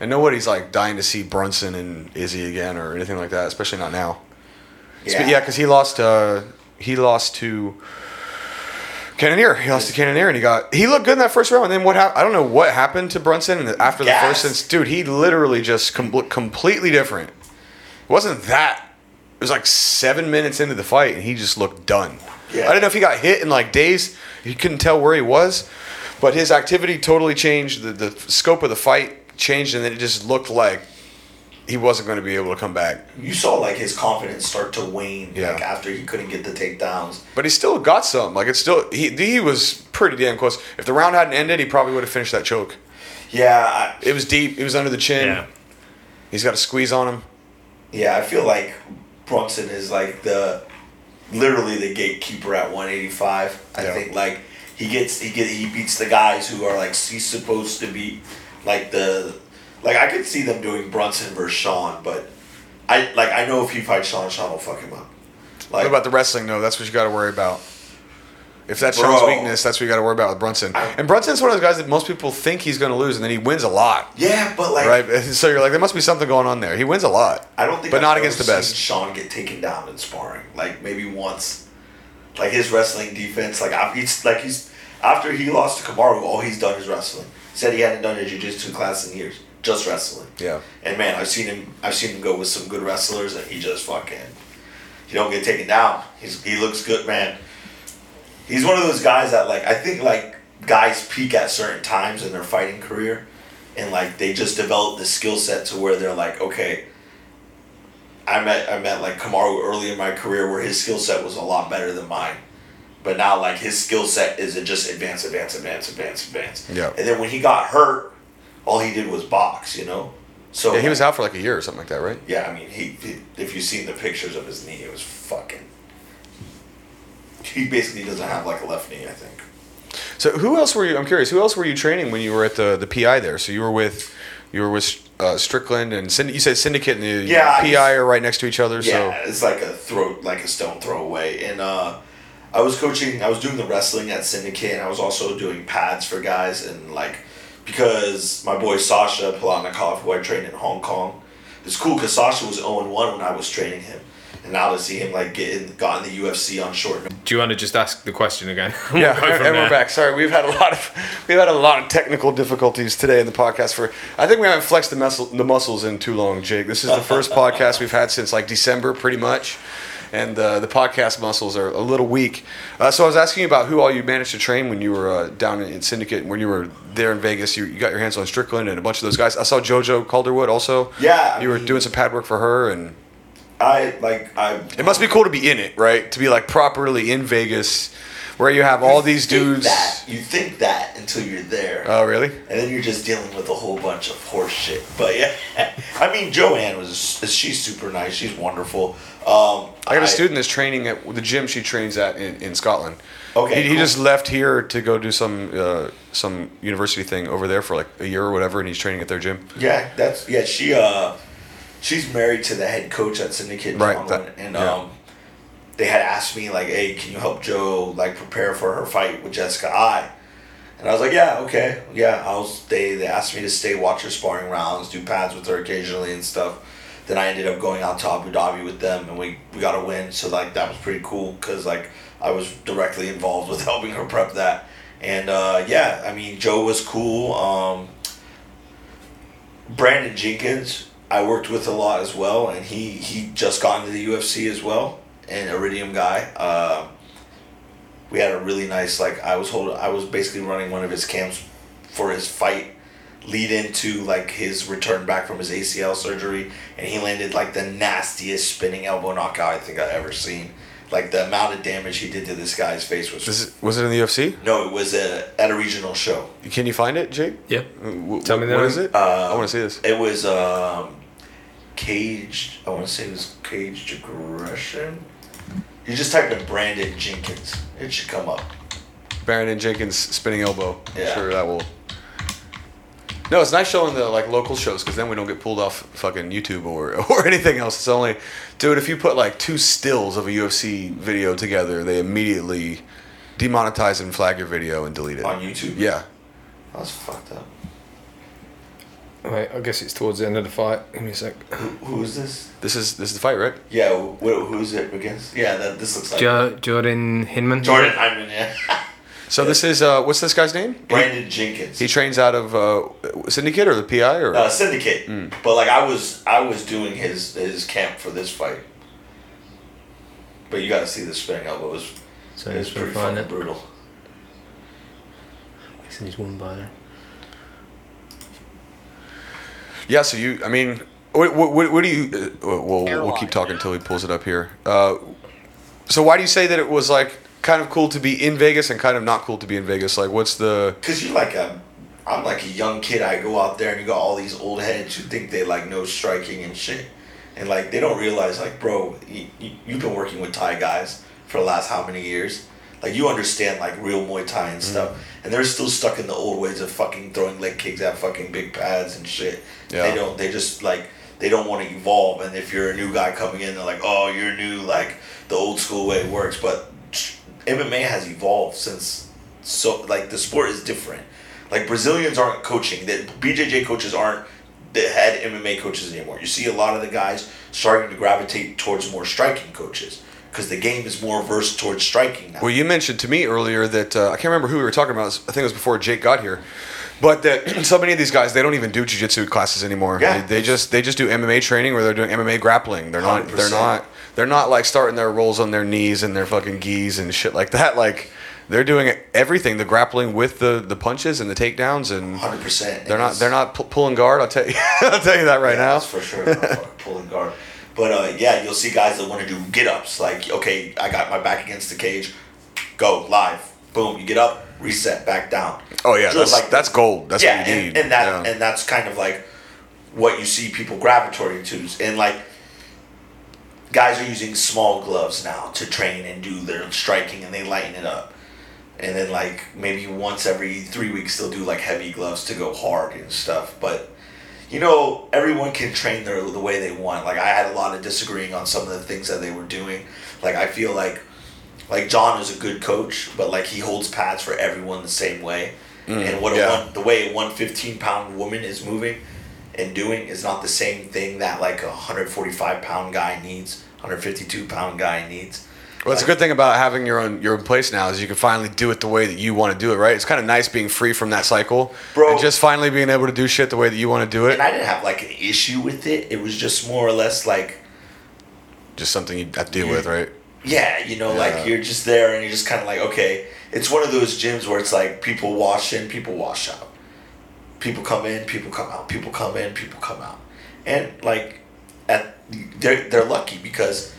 And nobody's, like, dying to see Brunson and Izzy again or anything like that, especially not now. Yeah, because yeah, he lost uh, he lost to... Cannonier. He lost to Cannonier, and he got he looked good in that first round. And then what happened? I don't know what happened to Brunson after the yes. first. Since dude, he literally just com- looked completely different. It wasn't that. It was like seven minutes into the fight, and he just looked done. Yeah. I don't know if he got hit in like days. He couldn't tell where he was, but his activity totally changed. The the scope of the fight changed, and then it just looked like he wasn't going to be able to come back. You saw like his confidence start to wane, yeah. like after he couldn't get the takedowns. But he still got some. Like it's still he he was pretty damn close. If the round hadn't ended, he probably would have finished that choke. Yeah, I, it was deep. It was under the chin. Yeah. He's got a squeeze on him. Yeah, I feel like Brunson is like the literally the gatekeeper at one eighty-five. I yeah. think like he gets he get he beats the guys who are like he's supposed to be like the. Like, I could see them doing Brunson versus Sean, but I like I know if he fights Sean, Sean will fuck him up. Like, what about the wrestling, though? That's what you got to worry about. If that's bro, Sean's weakness, that's what you got to worry about with Brunson. I, and Brunson's one of those guys that most people think he's going to lose, and then he wins a lot. Yeah, but like... Right? So you're like, there must be something going on there. He wins a lot. I don't think But I've not against the best. Sean get taken down in sparring. Like, maybe once. Like, his wrestling defense, like, he's, like he's after he lost to Kamaru, all he's done is wrestling. Said he hadn't done a jiu-jitsu class in years. Just wrestling. Yeah. And man, I've seen him I've seen him go with some good wrestlers and he just fucking he don't get taken down. He's he looks good, man. He's one of those guys that like I think like guys peak at certain times in their fighting career and like they just develop the skill set to where they're like, okay, I met I met like Kamaru early in my career where his skill set was a lot better than mine. But now like his skill set is just advance, advance, advance, advance, advance. Yeah. And then when he got hurt, all he did was box, you know? So yeah, he was out for like a year or something like that, right? Yeah, I mean, he, he if you've seen the pictures of his knee, it was fucking... He basically doesn't have like a left knee, I think. So who else were you... I'm curious. Who else were you training when you were at the, the P I there? So you were with you were with uh, Strickland and... You said Syndicate and the yeah, P I was, are right next to each other, yeah, so... Yeah, it's like a throw, like a stone throw away. And uh, I was coaching, I was doing the wrestling at Syndicate, and I was also doing pads for guys, and like, because my boy Sasha Polanikov, who I trained in Hong Kong, it's cool because Sasha was oh and one when I was training him. And now to see him like get in, got in the U F C on short notice. Do you want to just ask the question again? We'll yeah, and there. We're back. Sorry, we've had a lot of we've had a lot of technical difficulties today in the podcast. For I think we haven't flexed the muscle the muscles in too long, Jake. This is the first podcast we've had since like December, pretty much, and uh, the podcast muscles are a little weak. Uh, so I was asking you about who all you managed to train when you were uh, down in Syndicate, when you were there in Vegas. You, you got your hands on Strickland and a bunch of those guys. I saw Jojo Calderwood also. Yeah, I you mean, were doing some pad work for her and. I like I. It must be cool to be in it, right? To be like properly in Vegas, where you have all you these think dudes. That. You think that until you're there. Oh, really? And then you're just dealing with a whole bunch of horse shit. But yeah, I mean, Joanne was she's super nice. She's wonderful. Um, I got a I, student that's training at the gym she trains at in, in Scotland. Okay, he, cool. he just left here to go do some uh, some university thing over there for like a year or whatever, and he's training at their gym. Yeah, that's yeah. She uh. She's married to the head coach at Syndicate, John, right, that, and yeah. um, they had asked me like, "Hey, can you help Joe like prepare for her fight with Jessica I?" And I was like, "Yeah, okay, yeah." I was they they asked me to stay, watch her sparring rounds, do pads with her occasionally and stuff. Then I ended up going out to Abu Dhabi with them, and we, we got a win. So like that was pretty cool because like I was directly involved with helping her prep that, and uh, yeah, I mean Joe was cool. Um, Brandon Jenkins. I worked with a lot as well, and he, he just got into the U F C as well, an Iridium guy. Uh, we had a really nice like I was holding I was basically running one of his camps for his fight, lead into like his return back from his A C L surgery, and he landed like the nastiest spinning elbow knockout I think I've ever seen. Like the amount of damage he did to this guy's face was. Is it, was it in the U F C? No, it was a, at a regional show. Can you find it, Jake? Yeah. W- Tell me that. What is it? Uh, I want to see this. It was um, caged. I want to say it was caged aggression. You just typed in Brandon Jenkins. It should come up. Brandon Jenkins spinning elbow. Yeah. I'm sure that will. No, it's nice showing the like local shows because then we don't get pulled off fucking YouTube or or anything else. It's only, dude, if you put like two stills of a U F C video together, they immediately demonetize and flag your video and delete it. On YouTube? Yeah. I was fucked up. Alright, I guess it's towards the end of the fight. Give me a sec. Who, who is this? This is this is the fight, right? Yeah, who, who is it against? Yeah, that, this looks like jo- Jordan Hinman. Jordan Hinman, yeah. So yeah. This is, uh, what's this guy's name? Brandon he, Jenkins. He trains out of uh, Syndicate or the P I? Or? Uh, Syndicate. Mm. But like I was I was doing his his camp for this fight. But you got to see the spinning elbow. It was, so it was pretty fucking it. brutal. I think he's won by there. Yeah, so you, I mean, what, what, what do you, uh, we'll, we'll keep talking until he pulls it up here. Uh, so why do you say that it was like, kind of cool to be in Vegas and kind of not cool to be in Vegas? Like, what's the... Because you're like a... I'm like a young kid. I go out there and you got all these old heads who think they, like, know striking and shit. And, like, they don't realize, like, bro, you, you, you've been working with Thai guys for the last how many years? Like, you understand, like, real Muay Thai and mm-hmm. stuff. And they're still stuck in the old ways of fucking throwing leg kicks at fucking big pads and shit. Yeah. They don't... They just, like... They don't want to evolve. And if you're a new guy coming in, they're like, oh, you're new. Like, the old school way works. But... M M A has evolved since, so like the sport is different. Like Brazilians aren't coaching, that B J J coaches aren't the head M M A coaches anymore. You see a lot of the guys starting to gravitate towards more striking coaches because the game is more versed towards striking now. Well, you mentioned to me earlier that uh, I can't remember who we were talking about. I think it was before Jake got here, but that so many of these guys, they don't even do jiu-jitsu classes anymore. Yeah. They, they just they just do M M A training where they're doing M M A grappling. They're not one hundred percent. they're not. They're not like starting their rolls on their knees and their fucking gis and shit like that. Like they're doing everything, the grappling with the, the punches and the takedowns and one hundred percent. They're not they're not pu- pulling guard. I'll tell you I'll tell you that right yeah, now. That's for sure. Not pulling guard. But uh, yeah, you'll see guys that want to do get-ups like, okay, I got my back against the cage. Go live. Boom, you get up, reset, back down. Oh yeah, so that's like, that's gold. That's yeah, what you and, need. And that yeah. and that's kind of like what you see people gravitating to. And like guys are using small gloves now to train and do their striking, and they lighten it up. And then, like, maybe once every three weeks, they'll do, like, heavy gloves to go hard and stuff. But, you know, everyone can train their, the way they want. Like, I had a lot of disagreeing on some of the things that they were doing. Like, I feel like like John is a good coach, but like he holds pads for everyone the same way. Mm, and what yeah. a one, the way a one fifteen pound woman is moving and doing is not the same thing that like a one forty-five pound guy needs, one fifty-two pound guy needs. Well, it's like, a good thing about having your own your own place now is you can finally do it the way that you want to do it, right? It's kind of nice being free from that cycle, bro, and just finally being able to do shit the way that you want to do it. And I didn't have like an issue with it. It was just more or less like just something you have to deal with, right? Yeah, you know, yeah. like you're just there and you're just kind of like, okay, it's one of those gyms where it's like people wash in, people wash out. People come in, people come out. People come in, people come out. And like at they're they're lucky because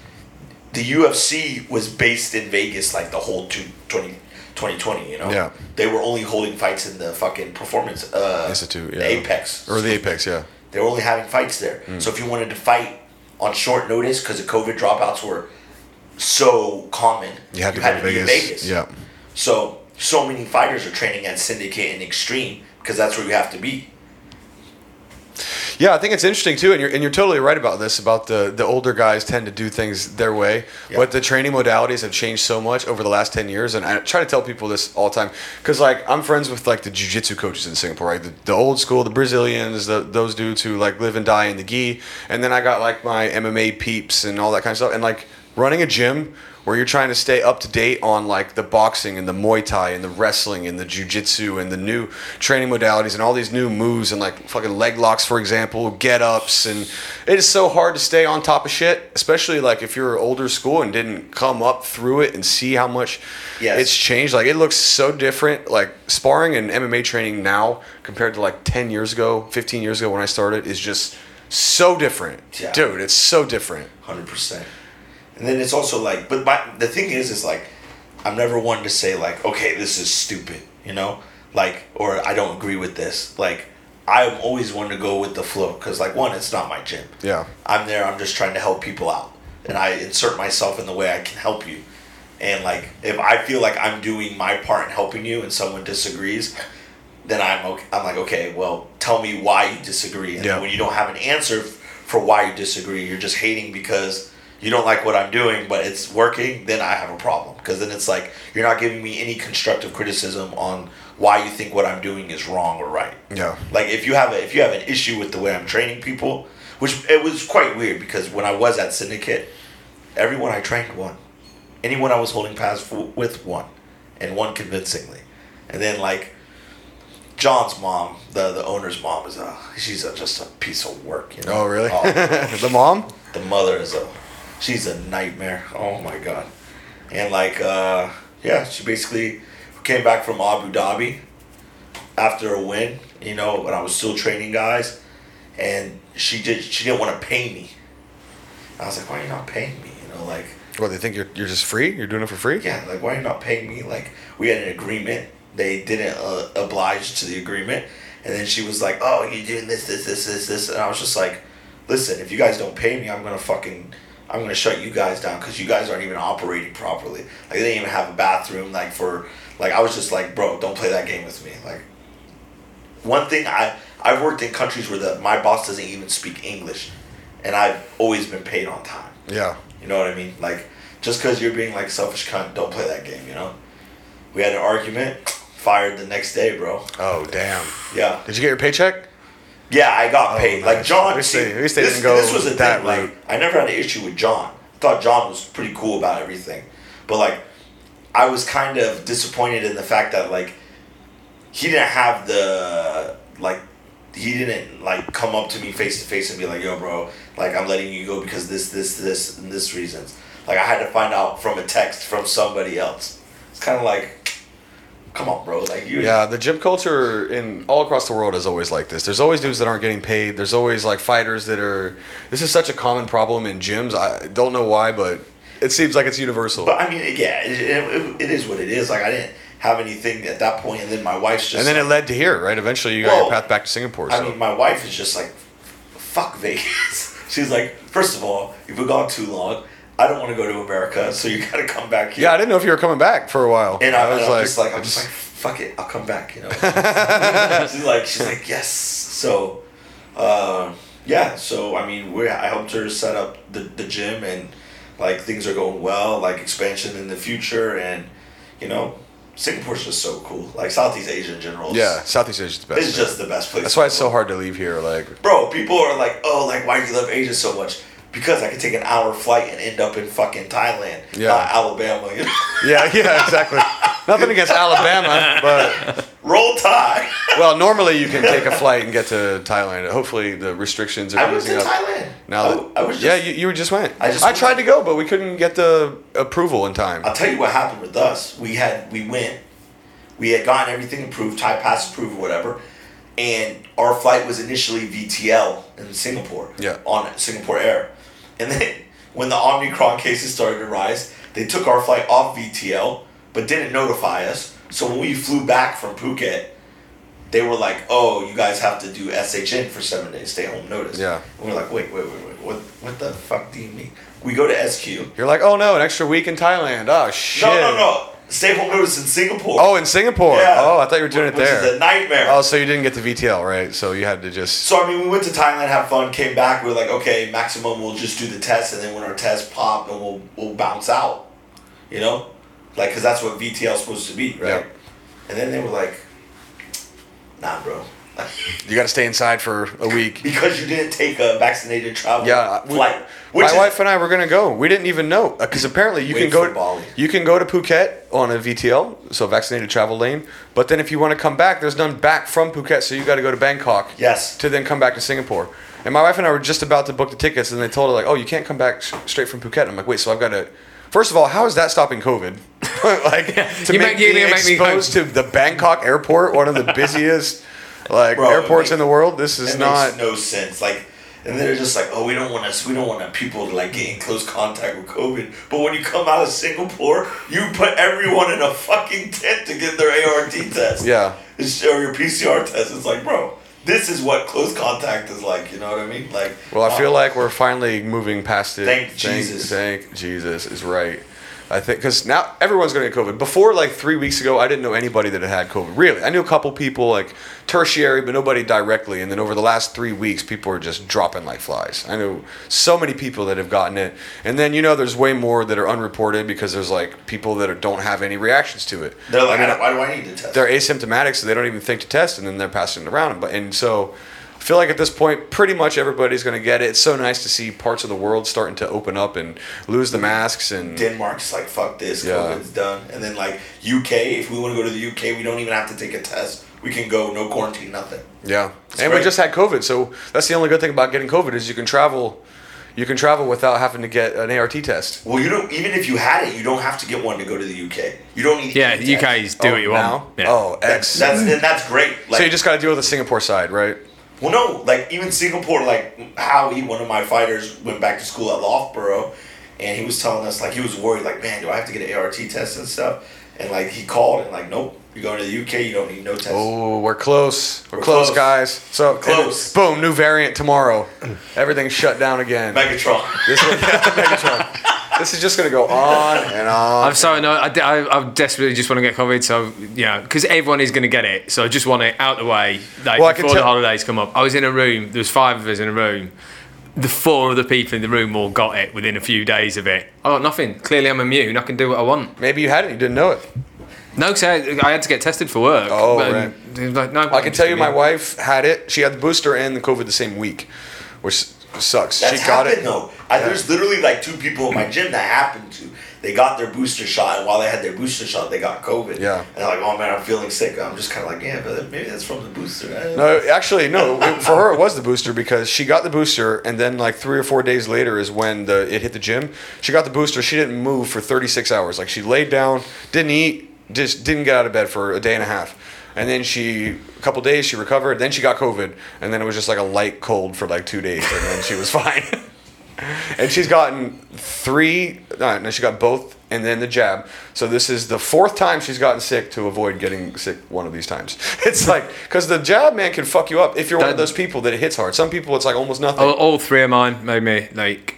the U F C was based in Vegas like the whole two, twenty, twenty twenty, you know? Yeah. They were only holding fights in the fucking Performance uh, Institute, yeah. The Apex. Or the Apex, yeah. They were only having fights there. Mm. So if you wanted to fight on short notice because the COVID dropouts were so common, you had to, you had to Vegas. be in Vegas. Yeah. So, so many fighters are training at Syndicate and Extreme because that's where you have to be. Yeah, I think it's interesting too, and you're and you're totally right about this. About the, the older guys tend to do things their way, yeah. but the training modalities have changed so much over the last ten years. And I try to tell people this all the time because, like, I'm friends with like the jiu-jitsu coaches in Singapore, right? The, the old school, the Brazilians, the, those dudes who like live and die in the gi. And then I got like my M M A peeps and all that kind of stuff. And like running a gym where you're trying to stay up to date on like the boxing and the Muay Thai and the wrestling and the jiu-jitsu and the new training modalities and all these new moves and like fucking leg locks, for example, get-ups, and it is so hard to stay on top of shit, especially like if you're older school and didn't come up through it and see how much yes. it's changed. Like it looks so different. Like sparring and M M A training now compared to like ten years ago, fifteen years ago when I started is just so different. Yeah. Dude, it's so different. one hundred percent. And then it's also like, but my, the thing is, is like, I'm never one to say like, okay, this is stupid, you know, like, or I don't agree with this. Like, I'm always one to go with the flow because like, one, it's not my gym. Yeah. I'm there. I'm just trying to help people out and I insert myself in the way I can help you. And like, if I feel like I'm doing my part in helping you and someone disagrees, then I'm okay. I'm like, okay, well, tell me why you disagree. And yeah. when you don't have an answer for why you disagree, you're just hating because you don't like what I'm doing, but it's working, then I have a problem. Because then it's like, you're not giving me any constructive criticism on why you think what I'm doing is wrong or right. Yeah. Like, if you have a, if you have an issue with the way I'm training people, which it was quite weird because when I was at Syndicate, everyone I trained won. Anyone I was holding pads with won. And won convincingly. And then, like, John's mom, the, the owner's mom, is a she's a, just a piece of work. You know? Oh, really? Oh, the mom? The mother is a... She's a nightmare. Oh, my God. And, like, uh, yeah, she basically came back from Abu Dhabi after a win, you know, when I was still training guys. And she, did, she didn't want to pay me. I was like, why are you not paying me? You know, like... Well, they think you're you're just free? You're doing it for free? Yeah, like, why are you not paying me? Like, we had an agreement. They didn't uh, oblige to the agreement. And then she was like, oh, you're doing this, this, this, this, this. And I was just like, listen, if you guys don't pay me, I'm going to fucking... I'm going to shut you guys down because you guys aren't even operating properly. Like, they didn't even have a bathroom. Like, for, like, I was just like, bro, don't play that game with me. Like, one thing, I, I've worked in countries where the, my boss doesn't even speak English, and I've always been paid on time. Yeah. You know what I mean? Like, just because you're being, like, selfish cunt, don't play that game, you know? We had an argument, fired the next day, bro. Oh, damn. Yeah. Did you get your paycheck? Yeah, I got oh, paid. Nice. Like, John, at least they, at least they this, didn't go this was a that thing. Route. Like, I never had an issue with John. I thought John was pretty cool about everything. But, like, I was kind of disappointed in the fact that, like, he didn't have the, like, he didn't, like, come up to me face to face and be like, yo, bro, like, I'm letting you go because this, this, this, and this reasons. Like, I had to find out from a text from somebody else. It's kind of like, come on, bro. Like you. Yeah, the gym culture in all across the world is always like this. There's always dudes that aren't getting paid. There's always like fighters that are. This is such a common problem in gyms. I don't know why, but it seems like it's universal. But I mean, yeah, it, it, it is what it is. Like I didn't have anything at that point, and then my wife's just. And then it led to here, right? Eventually, you got well, your path back to Singapore. So. I mean, my wife is just like, fuck Vegas. She's like, first of all, you've been gone too long. I don't want to go to America, so you got to come back here. Yeah, I didn't know if you were coming back for a while. And I, I was and I'm like, just like, I'm just like, fuck it, I'll come back, you know. she's like, she's like, yes. So, uh, yeah. So I mean, we I helped her set up the, the gym, and like things are going well, like expansion in the future, and you know, Singapore's just so cool. Like Southeast Asia in general. Yeah, Southeast Asia's the best. It's man. just the best place. That's why it's so hard to leave here. Like, bro, people are like, oh, like why do you love Asia so much? Because I could take an hour flight and end up in fucking Thailand, yeah. not Alabama. yeah, yeah, exactly. Nothing against Alabama, but roll Tide. Well, normally you can take a flight and get to Thailand. Hopefully the restrictions are easing up. I went to Thailand. Now that, I, I was just, yeah, you, you just went. I just I tried went. to go, but we couldn't get the approval in time. I'll tell you what happened with us. We had we went, we had gotten everything approved, Thai pass approved, whatever. And our flight was initially V T L in Singapore, yeah. on Singapore Air. And then when the Omicron cases started to rise, they took our flight off V T L, but didn't notify us. So when we flew back from Phuket, they were like, oh, you guys have to do S H N for seven days, stay home notice. Yeah. And we're like, wait, wait, wait, wait, what what the fuck do you mean? We go to S Q. You're like, oh no, an extra week in Thailand, oh shit. No, no, no. Stay home notice in Singapore. Oh, in Singapore. Yeah. Oh, I thought you were doing which, it there. Which is a nightmare. Oh, so you didn't get the V T L, right? So you had to just... So, I mean, we went to Thailand, had fun, came back. We were like, okay, maximum, we'll just do the test. And then when our test pop, and we'll, we'll bounce out. You know? Like, because that's what V T L is supposed to be, right? Yeah. And then they were like, nah, bro. You got to stay inside for a week. Because you didn't take a vaccinated travel yeah, we, flight. My is, wife and I were going to go. We didn't even know. Because apparently you can, go to, Bali. you can go to Phuket on a V T L, so vaccinated travel lane. But then if you want to come back, there's none back from Phuket, so you got to go to Bangkok yes. to then come back to Singapore. And my wife and I were just about to book the tickets, and they told her, like, oh, you can't come back sh- straight from Phuket. And I'm like, wait, so I've got to... First of all, how is that stopping COVID? like, yeah, to you make might, you me might exposed me to the Bangkok airport, one of the busiest... Like Bro, airports makes, in the world, this is it not. It makes no sense. Like, and they're just like, oh, we don't want us. We don't want people to like get in close contact with COVID. But when you come out of Singapore, you put everyone in a fucking tent to get their A R T test. Yeah. It's, or your P C R test. It's like, bro, this is what close contact is like. You know what I mean? Like. Well, I um, feel like we're finally moving past it. Thank, thank Jesus. Thank Jesus is right. I think because now everyone's going to get COVID. Before, like three weeks ago, I didn't know anybody that had had COVID. Really, I knew a couple people, like tertiary, but nobody directly. And then over the last three weeks, people are just dropping like flies. I know so many people that have gotten it. And then you know, there's way more that are unreported because there's like people that are, don't have any reactions to it. They're like, I mean, why do I need to test? They're asymptomatic, so they don't even think to test, and then they're passing it around. But and so. I feel like at this point, pretty much everybody's going to get it. It's so nice to see parts of the world starting to open up and lose the masks. And Denmark's like, fuck this, yeah. COVID's done. And then like U K, if we want to go to the U K, we don't even have to take a test. We can go, no quarantine, nothing. Yeah, it's and great. We just had COVID, so that's the only good thing about getting COVID is you can travel. You can travel without having to get an A R T test. Well, you don't. Even if you had it, you don't have to get one to go to the U K. You don't need. Yeah, the U K's do what you want. Yeah. Oh, excellent. That's, that's, that's great. Like, so you just got to deal with the Singapore side, right? Well, no, like, even Singapore, like, Howie, one of my fighters, went back to school at Loughborough, and he was telling us, like, he was worried, like, man, do I have to get an A R T test and stuff? And, like, he called and, like, nope, you're going to the U K, you don't need no test. Oh, we're close. We're, we're close, close, guys. So, close. Boom, new variant tomorrow. Everything's shut down again. Megatron. This one, Megatron. This is just going to go on and on. I'm sorry, no, I, I, I desperately just want to get COVID, so, you know, because everyone is going to get it, so I just want it out the way, like, well, before t- the holidays come up. I was in a room, there was five of us in a room. The four other people in the room all got it within a few days of it. I got nothing. Clearly, I'm immune. I can do what I want. Maybe you had it. You didn't know it. No, because I, I had to get tested for work. Oh, but, right. Like, no, I can tell you my wife had it. She had the booster and the COVID the same week, which sucks. That's she got happened, it. Though. I, yeah. There's literally like two people in my gym that happened to. They got their booster shot, and while they had their booster shot, they got COVID. Yeah. And they're like, oh, man, I'm feeling sick. I'm just kind of like, yeah, but maybe that's from the booster. No, actually, no. It, for her, it was the booster because she got the booster, and then like three or four days later is when the it hit the gym. She got the booster. She didn't move for thirty-six hours. Like, she laid down, didn't eat, just didn't get out of bed for a day and a half. And then she, a couple days, she recovered. Then she got COVID, and then it was just like a light cold for like two days, and then she was fine. And she's gotten three, no, she got both, and then the jab. So this is the fourth time she's gotten sick to avoid getting sick one of these times. It's like, because the jab, man, can fuck you up if you're that, one of those people that it hits hard. Some people, it's like almost nothing. All, all three of mine made me, like,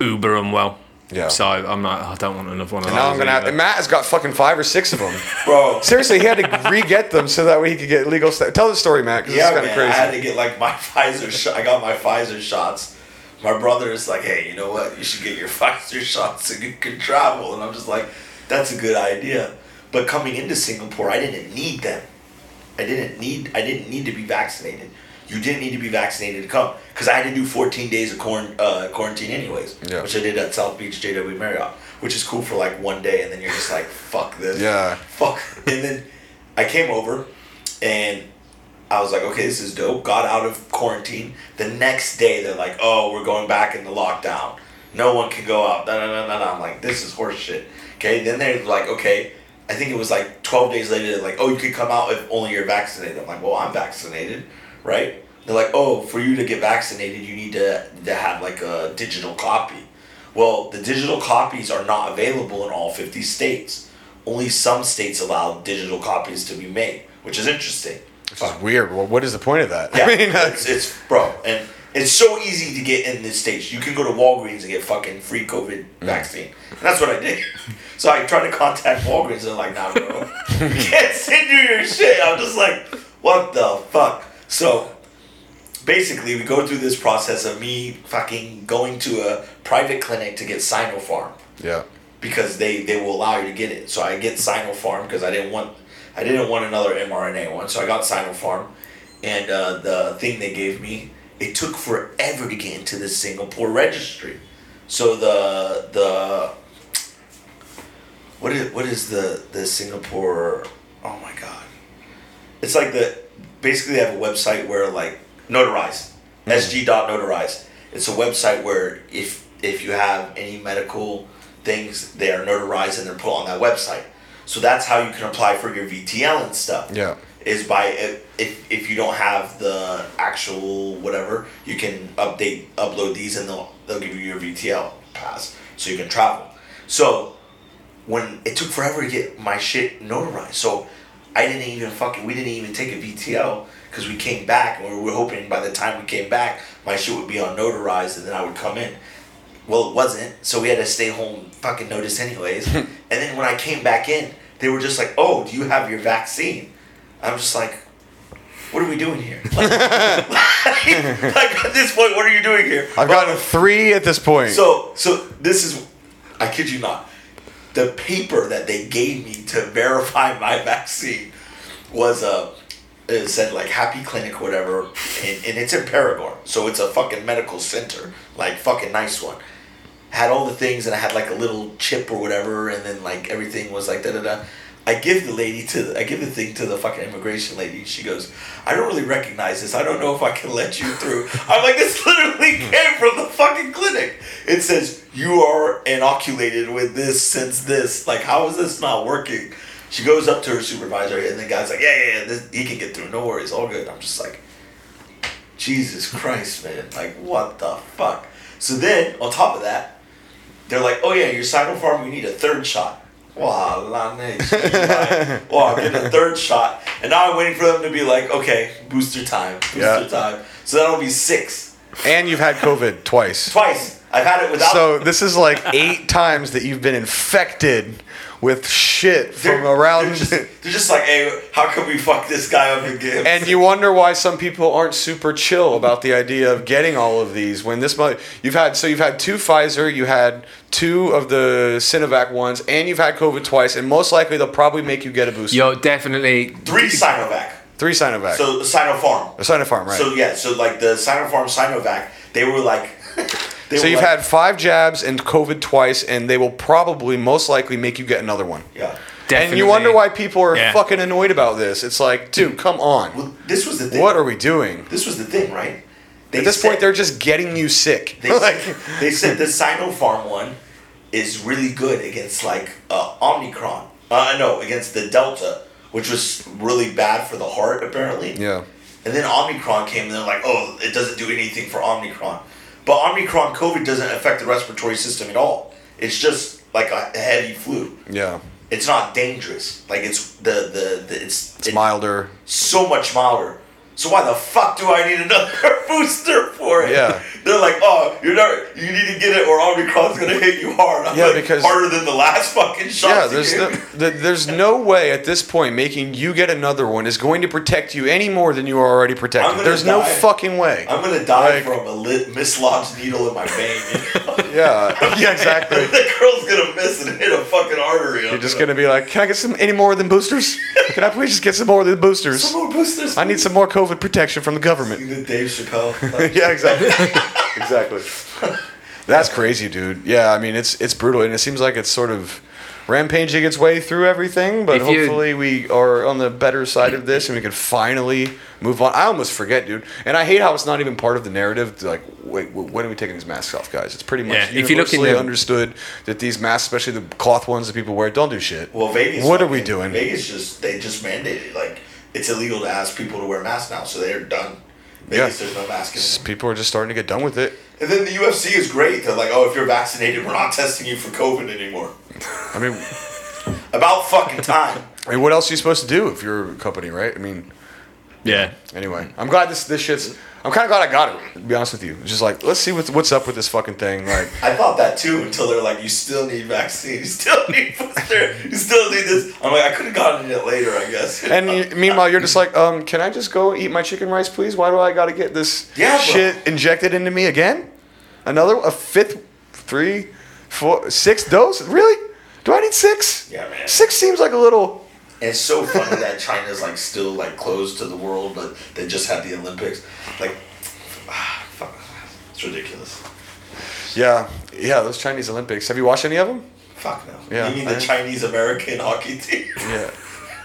uber unwell. Yeah. So I'm like, oh, I don't want another one of and those. Now I'm gonna have, and Matt has got fucking five or six of them. Bro. Seriously, he had to re-get them so that way he could get legal stuff. Tell the story, Matt, because yeah, it's kind of crazy. I had to get, like, my Pfizer shot. I got my Pfizer shots. my brother is like, hey, you know what? You should get your five-star shots and you can travel. And I'm just like, that's a good idea. But coming into Singapore, I didn't need them. I didn't need I didn't need to be vaccinated. You didn't need to be vaccinated to come, because I had to do fourteen days of quarant- uh, quarantine anyways, yeah. which I did at South Beach J W Marriott, which is cool for like one day, and then you're just like, fuck this. Yeah. Fuck. And then I came over, and I was like, okay, this is dope. Got out of quarantine. The next day, they're like, oh, we're going back into lockdown. No one can go out. Da, da, da, da, da. I'm like, this is horse shit. Okay. Then they're like, okay. I think it was like twelve days later, they're like, oh, you could come out if only you're vaccinated. I'm like, well, I'm vaccinated, right? They're like, oh, for you to get vaccinated, you need to, to have like a digital copy. Well, the digital copies are not available in all fifty states. Only some states allow digital copies to be made, which is interesting. Which is weird. Well, what is the point of that? Yeah, I mean, it's, it's, bro, and it's so easy to get in the States. You can go to Walgreens and get fucking free COVID mm. vaccine. And that's what I did. So I tried to contact Walgreens and they're like, nah, bro, we can't send you your shit. I'm just like, what the fuck? So basically, we go through this process of me fucking going to a private clinic to get Sinopharm. Yeah. Because they, they will allow you to get it. So I get Sinopharm because I didn't want... I didn't want another mRNA one, so I got Sinopharm, and uh, the thing they gave me, it took forever to get into the Singapore registry. So the the what is what is the the Singapore? Oh my god, it's like the basically they have a website where like notarized mm-hmm. S G dot notarized. It's a website where if if you have any medical things, they are notarized and they're put on that website. So that's how you can apply for your V T L and stuff. Yeah. Is by, if if you don't have the actual whatever, you can update, upload these and they'll, they'll give you your V T L pass so you can travel. So when it took forever to get my shit notarized. So I didn't even fucking, we didn't even take a V T L because we came back and we were hoping by the time we came back, my shit would be on notarized and then I would come in. Well, it wasn't, so we had to stay home fucking notice anyways. And then when I came back in, they were just like, oh, do you have your vaccine? I'm just like, what are we doing here? Like, like, like at this point, what are you doing here? I've gotten well, three at this point. So, so this is, I kid you not, the paper that they gave me to verify my vaccine was, uh, it said like Happy Clinic, whatever, and, and it's in Paragon. So it's a fucking medical center, like fucking nice one. Had all the things and I had like a little chip or whatever and then like everything was like da da da. I give the lady to the, I give the thing to the fucking immigration lady. She goes, I don't really recognize this. I don't know if I can let you through. I'm like, this literally came from the fucking clinic. It says you are inoculated with this since this. Like, how is this not working? She goes up to her supervisor and the guy's like, yeah, yeah, yeah, this, he can get through. No worries, all good. I'm just like, Jesus Christ, man. Like, what the fuck? So then, on top of that, they're like, oh yeah, your Sinopharm, you need a third shot. Wow, la nice. Wow, get a third shot. And now I'm waiting for them to be like, okay, booster time, booster yeah. time. So that'll be six. And you've had COVID twice. Twice. I've had it without. So this is like eight times that you've been infected with shit from they're, around. They're just, they're just like, hey, how can we fuck this guy up again? And you wonder why some people aren't super chill about the idea of getting all of these when this month you've had. So you've had two Pfizer, you had two of the Sinovac ones, and you've had COVID twice, and most likely they'll probably make you get a booster. Yo, definitely three Sinovac. Three Sinovac. So Sinopharm. A Sinopharm, right? So yeah, so like the Sinopharm, Sinovac, they were like. They so you've like, had five jabs and COVID twice, and they will probably most likely make you get another one. Yeah, definitely. And you wonder why people are yeah. fucking annoyed about this. It's like, dude, come on. Well, this was the thing. What are we doing? This was the thing, right? They At this said, point, they're just getting you sick. They, like, said, they said the Sinopharm one is really good against like uh, Omicron. Uh, no, against the Delta, which was really bad for the heart, apparently. Yeah. And then Omicron came, and they're like, oh, it doesn't do anything for Omicron. But Omicron COVID doesn't affect the respiratory system at all. It's just like a heavy flu. Yeah. It's not dangerous. Like it's the the, the it's, it's it, milder. So much milder. So why the fuck do I need another booster for it? Yeah. They're like, oh, You're never, you need to get it, or Omnicron's going to hit you hard. I'm yeah, like, because harder than the last fucking shot. Yeah, there's no, the, there's no way at this point making you get another one is going to protect you any more than you are already protected. There's die. no fucking way. I'm going to die like, from a lit, mislodged needle in my vein. You know? Yeah, yeah, exactly. The girl's going to miss and hit a fucking artery. You're just going to be like, can I get some any more than boosters? Can I please just get some more than boosters? Some more boosters. I need some more COVID protection from the government. The Dave Chappelle. Yeah, exactly. Exactly. That's crazy, dude. Yeah, I mean, it's it's brutal, and it seems like it's sort of rampaging its way through everything, but if hopefully we are on the better side of this, and we can finally move on. I almost forget, dude, and I hate how it's not even part of the narrative. Like, wait, when are we taking these masks off, guys? It's pretty much yeah, universally the- understood that these masks, especially the cloth ones that people wear, don't do shit. Well, Vegas. What like, are we doing? Vegas just they just mandated like it's illegal to ask people to wear masks now, so they're done. Vegas, yeah. There's no mask anymore. People are just starting to get done with it. And then the U F C is great. They're like, oh, if you're vaccinated, we're not testing you for COVID anymore. I mean... About fucking time. I mean, what else are you supposed to do if you're a company, right? I mean... Yeah. Anyway, I'm glad this this shit's... I'm kind of glad I got it, to be honest with you. Just like, let's see what's, what's up with this fucking thing. Like, I thought that too until they're like, you still need vaccine, you still need booster, you still need this. I'm like, I could have gotten it later, I guess. And you, meanwhile, you're just like, um, can I just go eat my chicken rice, please? Why do I got to get this yeah, shit bro. injected into me again? Another, a fifth, three, four, ssixth dose? Really? Do I need six? Yeah, man. Six seems like a little... It's so funny that China's like still like closed to the world, but they just had the Olympics. Like, ah, fuck, it's ridiculous. Yeah, yeah, those Chinese Olympics. Have you watched any of them? Fuck no. Yeah, you mean the I, Chinese American hockey team? Yeah,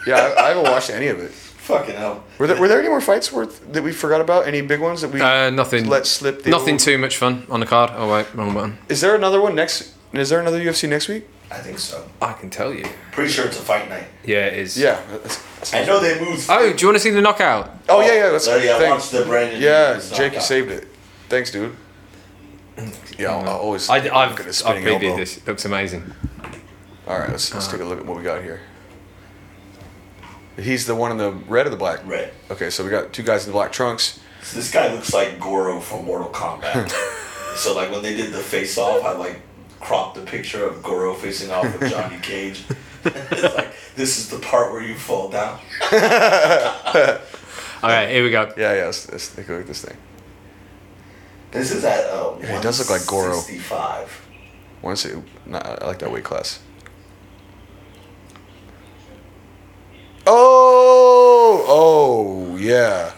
yeah, I, I haven't watched any of it. Fucking hell. Were there, were there any more fights worth that we forgot about? Any big ones that we uh, nothing let slip? The nothing old? Too much fun on the card. Oh wait, wrong button. Is there another one next? Is there another U F C next week? I think so. I can tell you. Pretty sure it's a fight night. Yeah, it is. Yeah. That's, that's I know they moved. Oh, do you want to see the knockout? Oh, oh yeah, yeah. That's Larry, I watched the Brandon. Yeah, Jake, you saved it. Thanks, dude. Yeah, I always. I, I've previewed this. It looks amazing. All right, let's let's uh, take a look at what we got here. He's the one in the red or the black? Red. Okay, so we got two guys in the black trunks. So this guy looks like Goro from Mortal Kombat. So like when they did the face off, I like. Crop the picture of Goro facing off with Johnny Cage. It's like, this is the part where you fall down. All right, here we go. Yeah, yeah, let's, let's take a look at this thing. This is at uh, yeah, it does look like Goro. sixty-five. I like that weight class. Oh, oh, yeah.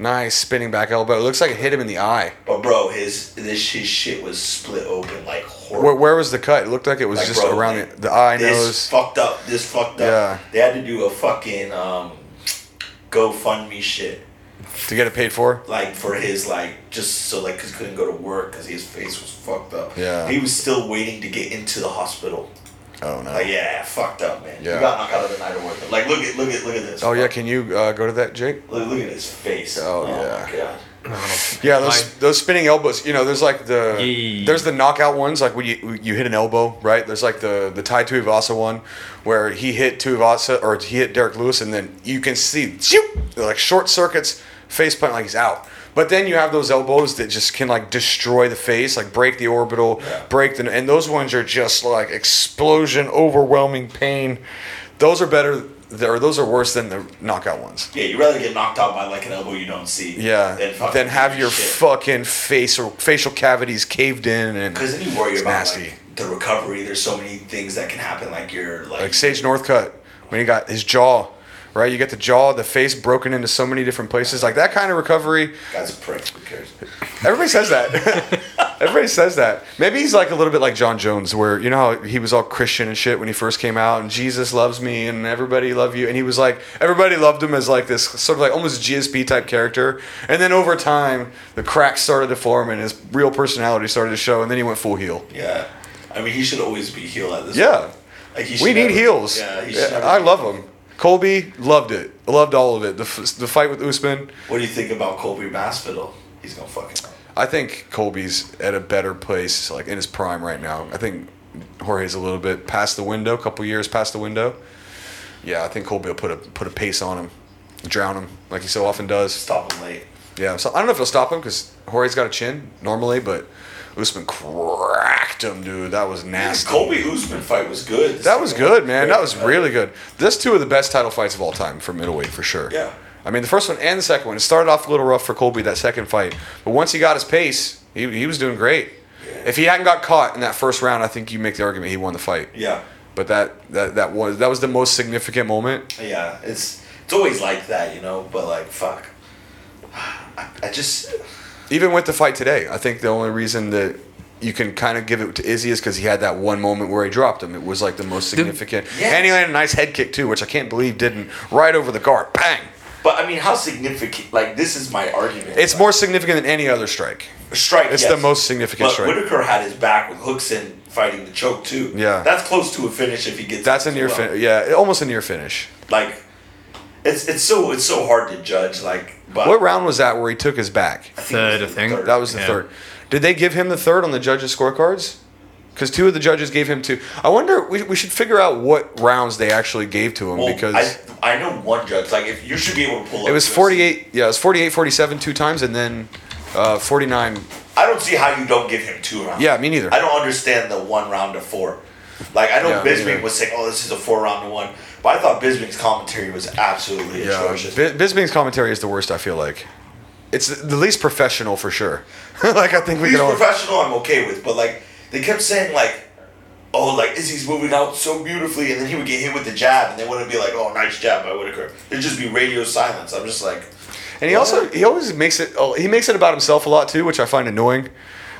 Nice spinning back elbow. It looks like it hit him in the eye. But bro, his this his shit was split open like horrible. Where, where was the cut? It looked like it was like, just bro, around the, the eye. This nose. fucked up. This fucked up. Yeah. They had to do a fucking um, GoFundMe shit to get it paid for. Like for his like just so like cause he couldn't go to work because his face was fucked up. Yeah. He was still waiting to get into the hospital. Oh no! Like, yeah, fucked up, man. Yeah. You got knocked out of the night or whatever. Like, look at, look at, look at this. Oh fuck. Yeah, can you uh, go to that, Jake? Look, look at his face. Oh, oh yeah. My God. Yeah, those like, those spinning elbows. You know, there's like the yee. there's the knockout ones, like when you you hit an elbow, right? There's like the the Tai Tuivasa one, where he hit Tuivasa or he hit Derek Lewis, and then you can see like short circuits, face plant, like he's out. But then you have those elbows that just can like destroy the face, like break the orbital, yeah. break the, and those ones are just like explosion, overwhelming pain. Those are better, or those are worse than the knockout ones. Yeah, you'd rather get knocked out by like an elbow you don't see. Yeah, than, than have your shit. fucking face or facial cavities caved in, and because then you worry it's about nasty. Like, the recovery. There's so many things that can happen. Like your like, like Sage Northcutt when he got his jaw. Right, you get the jaw, the face broken into so many different places. Like that kind of recovery. Guy's a prick. Who cares? Everybody says that. Everybody says that. Maybe he's like a little bit like John Jones, where you know how he was all Christian and shit when he first came out, and Jesus loves me, and everybody love you, and he was like everybody loved him as like this sort of like almost G S P type character, and then over time the cracks started to form, and his real personality started to show, and then he went full heel. Yeah, I mean he should always be heel at this. Yeah, point. Like, he we need never, heels. Yeah, he yeah I love him. Colby loved it. Loved all of it. The f- the fight with Usman. What do you think about Colby Masvidal? He's gonna fucking. I think Colby's at a better place, like in his prime right now. I think Jorge's a little bit past the window, a couple years past the window. Yeah, I think Colby will put a put a pace on him, drown him like he so often does. Stop him late. Yeah, so I don't know if he'll stop him because Jorge's got a chin normally, but Usman cracked him, dude. That was nasty. The Kobe Usman fight was good. That was good, man. That was really good. This two of the best title fights of all time for middleweight, for sure. Yeah. I mean, the first one and the second one. It started off a little rough for Colby, that second fight. But once he got his pace, he he was doing great. Yeah. If he hadn't got caught in that first round, I think you make the argument he won the fight. Yeah. But that, that, that was that was the most significant moment. Yeah. It's it's always like that, you know? But, like, fuck. I, I just... Even with the fight today, I think the only reason that you can kind of give it to Izzy is because he had that one moment where he dropped him. It was, like, the most significant. The, yeah. And he landed a nice head kick, too, which I can't believe didn't. Right over the guard. Bang! But, I mean, how significant... Like, this is my argument. It's like, more significant than any other strike. Strike, It's yes. the most significant but strike. But Whitaker had his back with hooks in fighting the choke, too. Yeah. That's close to a finish if he gets... That's a near well. finish. Yeah, almost a near finish. Like, it's it's so it's so hard to judge, like... But what round was that where he took his back? I think third, I think. Third. That was the yeah. third. Did they give him the third on the judges' scorecards? Because two of the judges gave him two. I wonder, we we should figure out what rounds they actually gave to him. Well, because I, I know one judge. Like, if you should be able to pull up. It was forty-eight, yeah, it was forty-eight forty-seven two times, and then uh, forty-nine. I don't see how you don't give him two rounds. Yeah, me neither. I don't understand the one round to four. Like, I know yeah, Bisping was saying, oh, this is a four round to one. But I thought Bisping's commentary was absolutely yeah, atrocious. B- Bisping's commentary is the worst, I feel like. It's the least professional for sure. Like, I think we can all... Least professional I'm okay with, but, like, they kept saying, like, oh, like, Izzy's moving out so beautifully, and then he would get hit with the jab, and they wouldn't be like, oh, nice jab by Whitaker. It'd just be radio silence. I'm just like... And he what? also, he always makes it, he makes it about himself a lot, too, which I find annoying.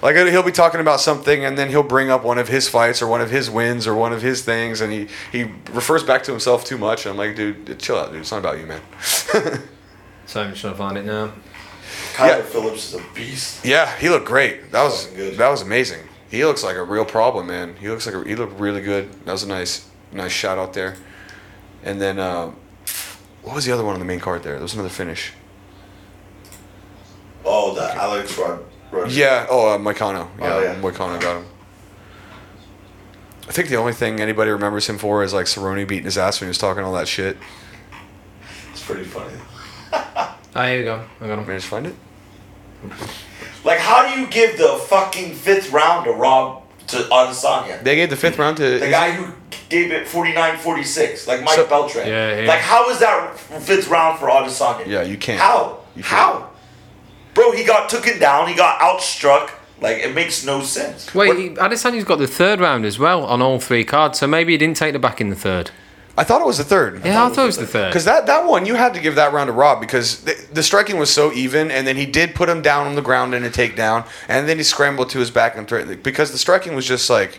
Like, he'll be talking about something, and then he'll bring up one of his fights or one of his wins or one of his things, and he, he refers back to himself too much. And I'm like, dude, chill out, dude. It's not about you, man. So I'm just trying to find it now. Kyler yeah. Phillips is a beast. Yeah, he looked great. That was good. That was amazing. He looks like a real problem, man. He looks like a, he looked really good. That was a nice nice shot out there. And then uh, what was the other one on the main card there? There was another finish. Oh, the okay. Alex Rod. Right. Yeah, oh, uh, Moicano. Yeah, oh, yeah. Moicano got him. I think the only thing anybody remembers him for is, like, Cerrone beating his ass when he was talking all that shit. It's pretty funny. Ah, oh, here you go. I got him. Managed to find it? Like, how do you give the fucking fifth round to Rob, to Adesanya? They gave the fifth round to... The Izzy? Guy who gave it forty-nine forty-six, like Mike so, Beltran. Yeah, yeah. Like, how is that fifth round for Adesanya? Yeah, you can't. How? You can't. How? Bro, he got taken down. He got outstruck. Like, it makes no sense. Wait, he, Adesanya's got the third round as well on all three cards, so maybe he didn't take the back in the third. I thought it was the third. Yeah, I thought, I thought it was the third. Because that, that one, you had to give that round to Rob because the, the striking was so even, and then he did put him down on the ground in a takedown, and then he scrambled to his back and threatened because the striking was just like...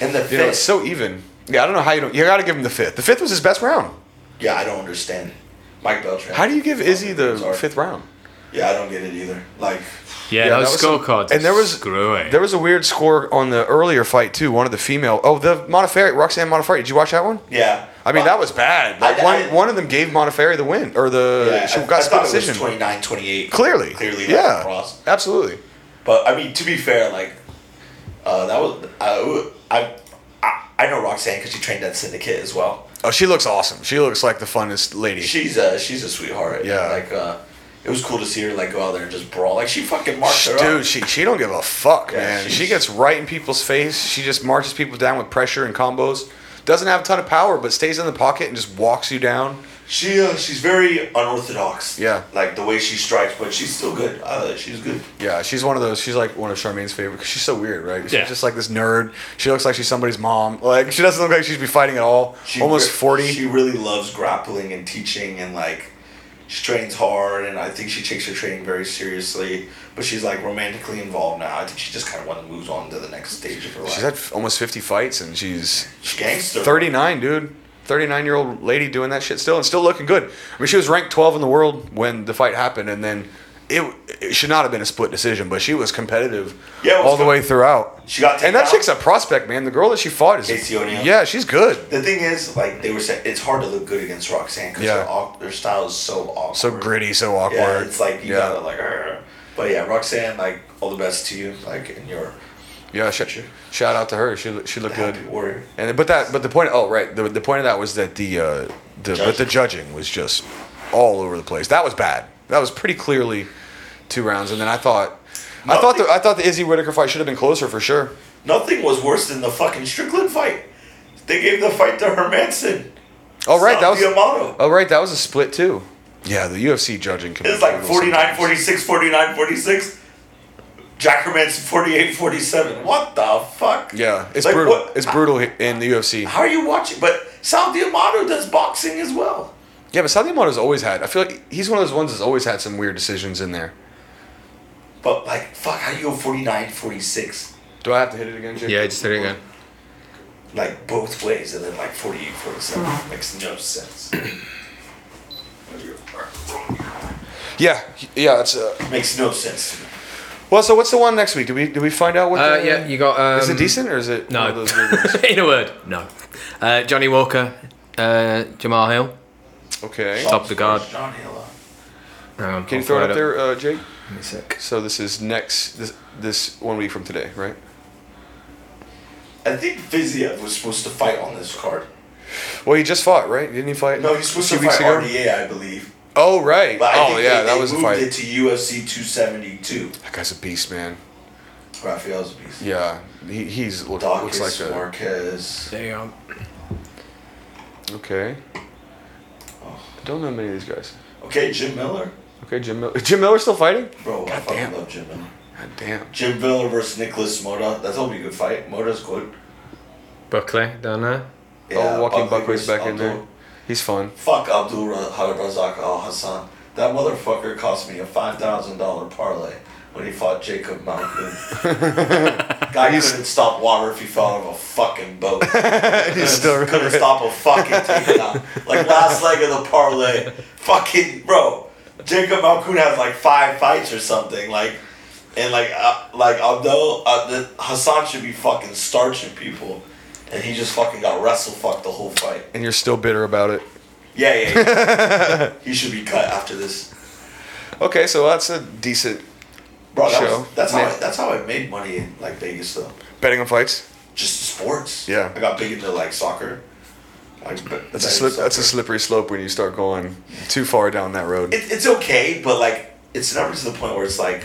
And the fifth. You know, it's so even. Yeah, I don't know how you don't... You got to give him the fifth. The fifth was his best round. Yeah, I don't understand. Mike Beltran. How do you give Izzy the sorry. fifth round? Yeah, I don't get it either. Like, yeah, yeah those scorecards. And there was screwing. There was a weird score on the earlier fight too. One of the female. Oh, the Modafferi, Roxanne Modafferi. Did you watch that one? Yeah. I mean, well, that was bad. Like, I, I, one, one of them gave Modafferi the win, or the yeah, she I, got I split decision. twenty-nine twenty-eight. Clearly. Clearly. Yeah. Cross. Absolutely. But I mean, to be fair, like uh, that was uh, I, I I know Roxanne because she trained at Syndicate as well. Oh, she looks awesome. She looks like the funnest lady. She's a she's a sweetheart. Yeah. Like. Uh, It was cool to see her, like, go out there and just brawl. Like, she fucking marched her Dude, up. Dude, she, she don't give a fuck, yeah, man. She gets right in people's face. She just marches people down with pressure and combos. Doesn't have a ton of power, but stays in the pocket and just walks you down. She uh, She's very unorthodox. Yeah. Like, the way she strikes, but she's still good. Uh, she's good. Yeah, she's one of those. She's, like, one of Charmaine's favorite. Because she's so weird, right? She's yeah. just, like, this nerd. She looks like she's somebody's mom. Like, she doesn't look like she'd be fighting at all. She Almost re- forty. She really loves grappling and teaching and, like... She trains hard, and I think she takes her training very seriously. But she's, like, romantically involved now. I think she just kind of moves on to the next stage of her life. She's had almost fifty fights, and she's... She's gangster. thirty-nine, dude. thirty-nine-year-old lady doing that shit still, and still looking good. I mean, she was ranked twelve in the world when the fight happened, and then it, it should not have been a split decision, but she was competitive yeah, was all good. the way throughout. She got taken And that out. Chick's a prospect, man. The girl that she fought is... Casey O'Neill. Yeah, she's good. The thing is, like, they were saying, it's hard to look good against Roxanne because yeah. her, her style is so awkward. So gritty, so awkward. Yeah, it's like, you yeah. gotta, like... Argh. But, yeah, Roxanne, like, all the best to you, like, in your... Yeah, sh- shout out to her. She she looked good. Warrior. And but that but the point oh right the the point of that was that the uh the judging. but the judging was just all over the place. That was bad. That was pretty clearly two rounds, and then I thought Nothing, I thought the I thought the Izzy Whitaker fight should have been closer for sure. Nothing was worse than the fucking Strickland fight. They gave the fight to Hermanson. Oh right, that was Yamato. Oh right, that was a split too. Yeah, the U F C judging. It was like forty-nine forty-six, forty-nine forty-six. Jack Hermanson forty-eight forty-seven. What the fuck? Yeah, it's like, brutal. What? It's brutal I, in the U F C. How are you watching? But Sal Diamato does boxing as well. Yeah, but Sal Diamato's always had. I feel like he's one of those ones that's always had some weird decisions in there. But like, fuck, how do you go forty-nine forty-six? Do I have to hit it again, Jake? Yeah, just hit it again. Like both ways, and then like forty-eight forty-seven. Mm-hmm. Makes no sense. Yeah, yeah, it's uh, makes no sense to me. Well, so what's the one next week? Do we do we find out what? Uh, the, yeah, you got. Um, is it decent or is it? No. One of those weird ones? In a word, no. Uh, Johnny Walker, uh, Jamal Hill. Okay. Top of the guard. John Hill. Um, Can I'll you throw it up, up. there, uh, Jake? Give me a sec. So this is next. This this one week from today, right? I think Fiziev was supposed to fight on this card. Well, he just fought, right? Didn't he fight? No, he's supposed to fight R D A, I believe. Oh, right. But I oh, think yeah, they, that they was a fight. Moved it to U F C two seventy-two. That guy's a beast, man. Rafael's a beast. Yeah. He, he's look, Dacus, looks like a... Marquez. Damn. Okay. Oh. I don't know many of these guys. Okay, Jim Miller. Okay, Jim Miller. Jim Miller's still fighting? Bro, God I fucking damn. love Jim Miller. God damn. Jim Miller versus Nicholas Mota. That's going to be a good fight. Mota's good. Buckley down there. Yeah, oh, Joaquin Buckley's back Abdul. in there. He's fun. Fuck Abdul Razak Al Hassan. That motherfucker cost me a five thousand dollars parlay when he fought Jacob Malcolm. Guy he's... couldn't stop water if he fell out of a fucking boat. He still couldn't stop a fucking takedown. Like last leg of the parlay. Fucking, bro. Jacob Malcolm has like five fights or something. Like, and like, uh, like Abdul uh, the, Hassan should be fucking starching people. And he just fucking got wrestle-fucked the whole fight. And you're still bitter about it. Yeah, yeah, yeah. He should be cut after this. Okay, so that's a decent Bro, that show. Was, that's, how I, that's how I made money in like Vegas, though. Betting on fights? Just sports. Yeah. I got big into, like, soccer. Like, that's, a slip, soccer. That's a slippery slope when you start going too far down that road. It, it's okay, but, like, it's never to the point where it's, like,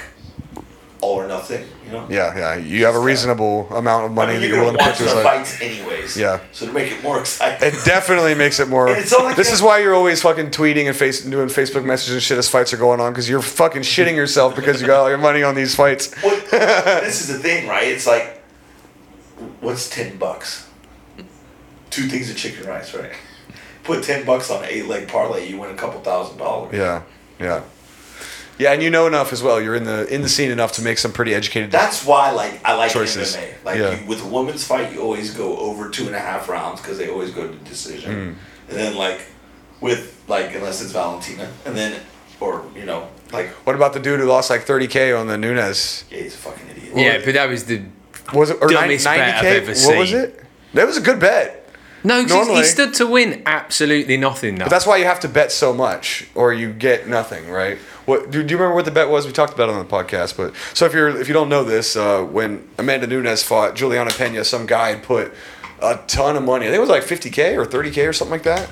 all or nothing, you know? Yeah, yeah. You have a reasonable yeah. amount of money I mean, you're that you're willing to put to the fights anyways. Yeah. So to make it more exciting. It definitely makes it more. It's like this is why you're always fucking tweeting and face, doing Facebook messages and shit as fights are going on because you're fucking shitting yourself because you got all your money on these fights. Well, this is the thing, right? It's like, what's ten bucks? Two things of chicken rice, right? Put ten bucks on an eight-leg parlay, you win a couple thousand dollars. Yeah, yeah. Yeah, and you know enough as well. You're in the in the scene enough to make some pretty educated choices. That's why, like, I like choices. M M A. Like, yeah. you, with a women's fight, you always go over two and a half rounds because they always go to decision. Mm. And then, like, with like unless it's Valentina, and then or you know, like what about the dude who lost like thirty K on the Nunes? Yeah, he's a fucking idiot. Yeah, what? But that was the was it or dumbest ninety K? Bet I've ever seen. What was it? That was a good bet. No, because he stood to win absolutely nothing. Though. But that's why you have to bet so much, or you get nothing, right? What do, do you remember what the bet was? We talked about it on the podcast. But so if you're if you don't know this, uh, when Amanda Nunes fought Juliana Pena, some guy had put a ton of money. I think it was like fifty K or thirty K or something like that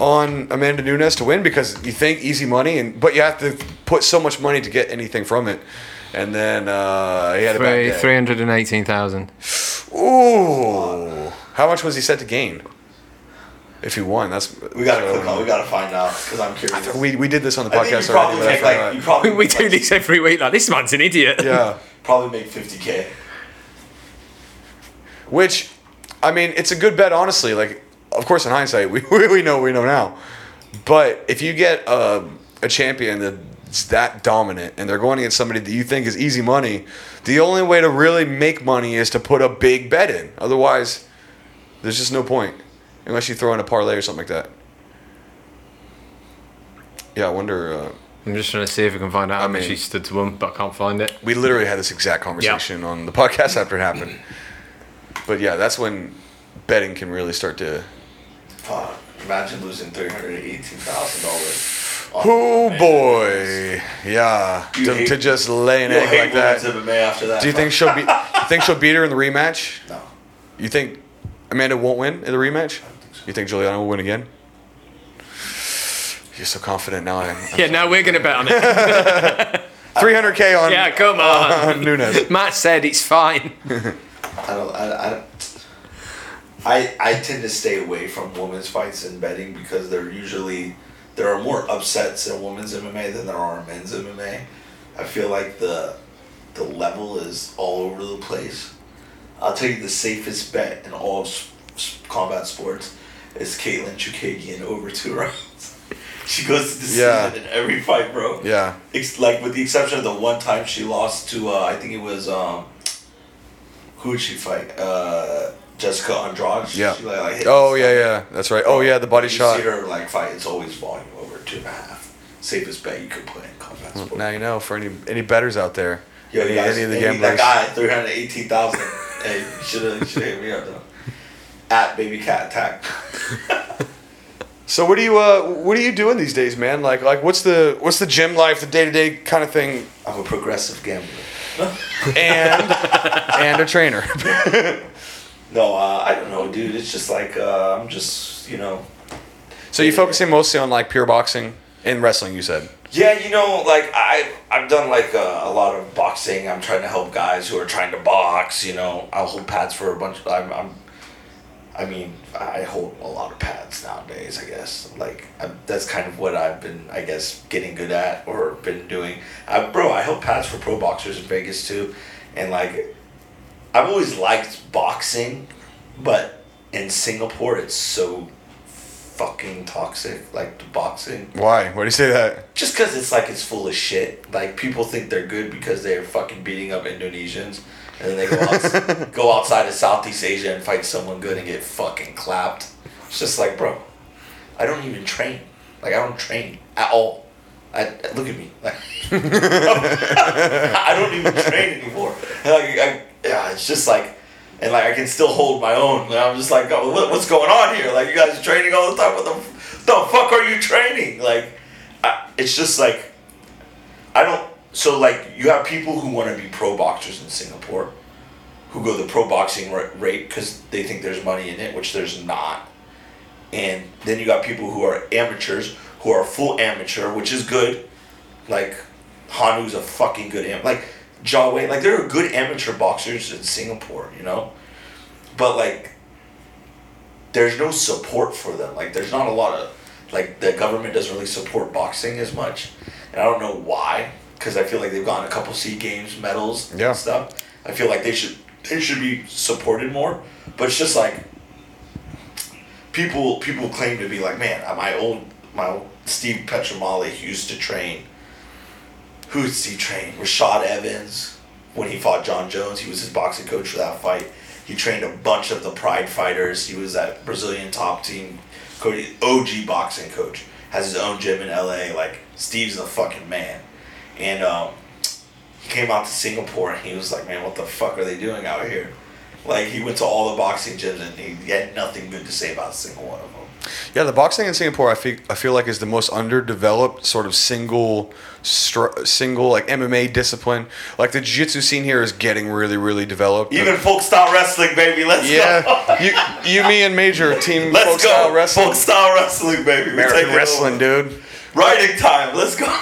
on Amanda Nunes to win because you think easy money, and but you have to put so much money to get anything from it. And then uh, he had Three, a bad day. three hundred eighteen thousand. Ooh. How much was he set to gain? If he won, that's we gotta click on. We gotta find out because I'm curious. We we did this on the podcast already. Take, like, you probably we, we do like, this every week. Like this man's an idiot. Yeah, probably make fifty K. Which, I mean, it's a good bet, honestly. Like, of course, in hindsight, we we know we know now. But if you get a a champion that's that dominant and they're going against somebody that you think is easy money, the only way to really make money is to put a big bet in. Otherwise. There's just no point, unless you throw in a parlay or something like that. Yeah, I wonder. Uh, I'm just trying to see if we can find out how much she stood to win, but I can't find it. We literally had this exact conversation yeah. on the podcast after it happened. But yeah, that's when betting can really start to. Fuck! Imagine losing three hundred and eighteen thousand dollars. Oh boy! Yeah, to, hate, to just laying an egg like that. After that. Do you fuck. think she'll be? Think she'll beat her in the rematch? No. You think? Amanda won't win in the rematch? I don't think so. You think Juliana will win again? You're so confident now. I'm, I'm yeah, so now confident. We're going to bet on it. three hundred K on. Yeah, come on. Uh, Nunes. Matt said it's fine. I don't. I, I, I I tend to stay away from women's fights in betting because they're usually there are more upsets in women's M M A than there are in men's M M A. I feel like the the level is all over the place. I'll tell you the safest bet in all s- s- combat sports is Caitlin Chukagian over two rounds. She goes to decision yeah. in every fight, bro. Yeah. It's like with the exception of the one time she lost to, uh, I think it was, um, who did she fight? Uh, Jessica Andrade. Yeah. She, like, like, hit oh yeah, yeah, that's right. Oh yeah, the body you shot. You see her like fight. It's always volume over two and a half. Safest bet you could play in combat sports. Well, now you know for any any bettors out there. Yo, any, guys, any of the gamblers. That guy at three hundred eighteen thousand. Hey, should have should hit me up though. At Baby Cat Attack. So what do you uh what are you doing these days, man? Like like what's the what's the gym life, the day to day kind of thing? I'm a progressive gambler. and and a trainer. No, uh, I don't know, dude. It's just like uh, I'm just you know. So you're focusing mostly on like pure boxing and wrestling, you said. Yeah, you know, like I I've done like uh, a lot of boxing. I'm trying to help guys who are trying to box. You know, I'll hold pads for a bunch. Of, I'm I'm. I mean, I hold a lot of pads nowadays, I guess. Like, I'm, that's kind of what I've been, I guess, getting good at or been doing. I, bro, I held pads for pro boxers in Vegas, too. And, like, I've always liked boxing, but in Singapore, it's so fucking toxic, like, the boxing. Why? Why do you say that? Just because it's, like, it's full of shit. Like, people think they're good because they're fucking beating up Indonesians. And then they go, outside, go outside of Southeast Asia and fight someone good and get fucking clapped. It's just like, bro, I don't even train. Like, I don't train at all. I, I look at me. Like, I don't even train anymore. Like, I, yeah, it's just like, and like, I can still hold my own. And I'm just like, oh, what, what's going on here? Like, you guys are training all the time. What the, the fuck are you training? Like, I, it's just like, I don't. So, like, you have people who want to be pro boxers in Singapore who go the pro boxing rate because they think there's money in it, which there's not. And then you got people who are amateurs, who are full amateur, which is good. Like, Hanu's a fucking good amateur. Like, Jawei, like, there are good amateur boxers in Singapore, you know? But, like, there's no support for them. Like, there's not a lot of, like, the government doesn't really support boxing as much. And I don't know why. Because I feel like they've gotten a couple Sea Games medals and yeah. stuff. I feel like they should they should be supported more. But it's just like people people claim to be like, man, my old my old Steve Petromali used to train. Who did he train? Rashad Evans when he fought John Jones. He was his boxing coach for that fight. He trained a bunch of the Pride fighters. He was that Brazilian top team coach, O G boxing coach. Has his own gym in L A. Like Steve's the fucking man. And um, he came out to Singapore and he was like, man, what the fuck are they doing out here? Like, he went to all the boxing gyms and he had nothing good to say about a single one of them. Yeah, the boxing in Singapore, I feel, I feel like, is the most underdeveloped sort of single, str- single like M M A discipline. Like, the jiu-jitsu scene here is getting really, really developed. Even folk-style wrestling, baby. Let's yeah. go. Yeah, you, you, me, and Major team Let's folk-style go. wrestling. Folk-style wrestling, baby. American wrestling, dude. Writing time. Let's go.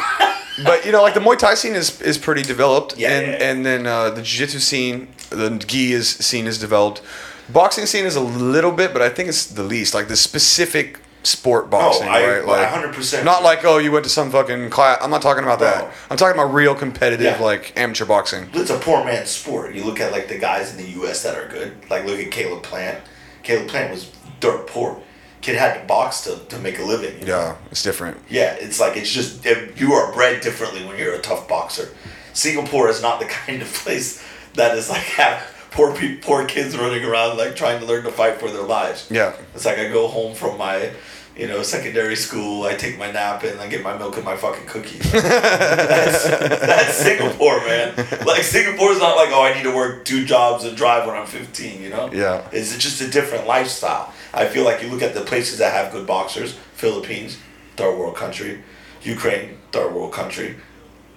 But, you know, like, the Muay Thai scene is, is pretty developed. Yeah, and yeah, yeah. and then uh, the jiu-jitsu scene, the gi is, scene is developed. Boxing scene is a little bit, but I think it's the least. Like, the specific sport boxing, oh, I, right? Like, one hundred percent. Not like, oh, you went to some fucking class. I'm not talking about Bro. that. I'm talking about real competitive, yeah. like, amateur boxing. It's a poor man's sport. You look at, like, the guys in the U S that are good. Like, look at Caleb Plant. Caleb Plant was dirt poor. Kid had to box to, to make a living. You know? Yeah, it's different. Yeah, it's like, it's just, you are bred differently when you're a tough boxer. Singapore is not the kind of place that is like, have poor pe- poor kids running around like trying to learn to fight for their lives. Yeah. It's like I go home from my, you know, secondary school, I take my nap and I get my milk and my fucking cookies. Like, that's, that's Singapore, man. Like, Singapore's not like, oh, I need to work two jobs and drive when I'm fifteen, you know? Yeah. It's just a different lifestyle. I feel like you look at the places that have good boxers, Philippines, third world country, Ukraine, third world country,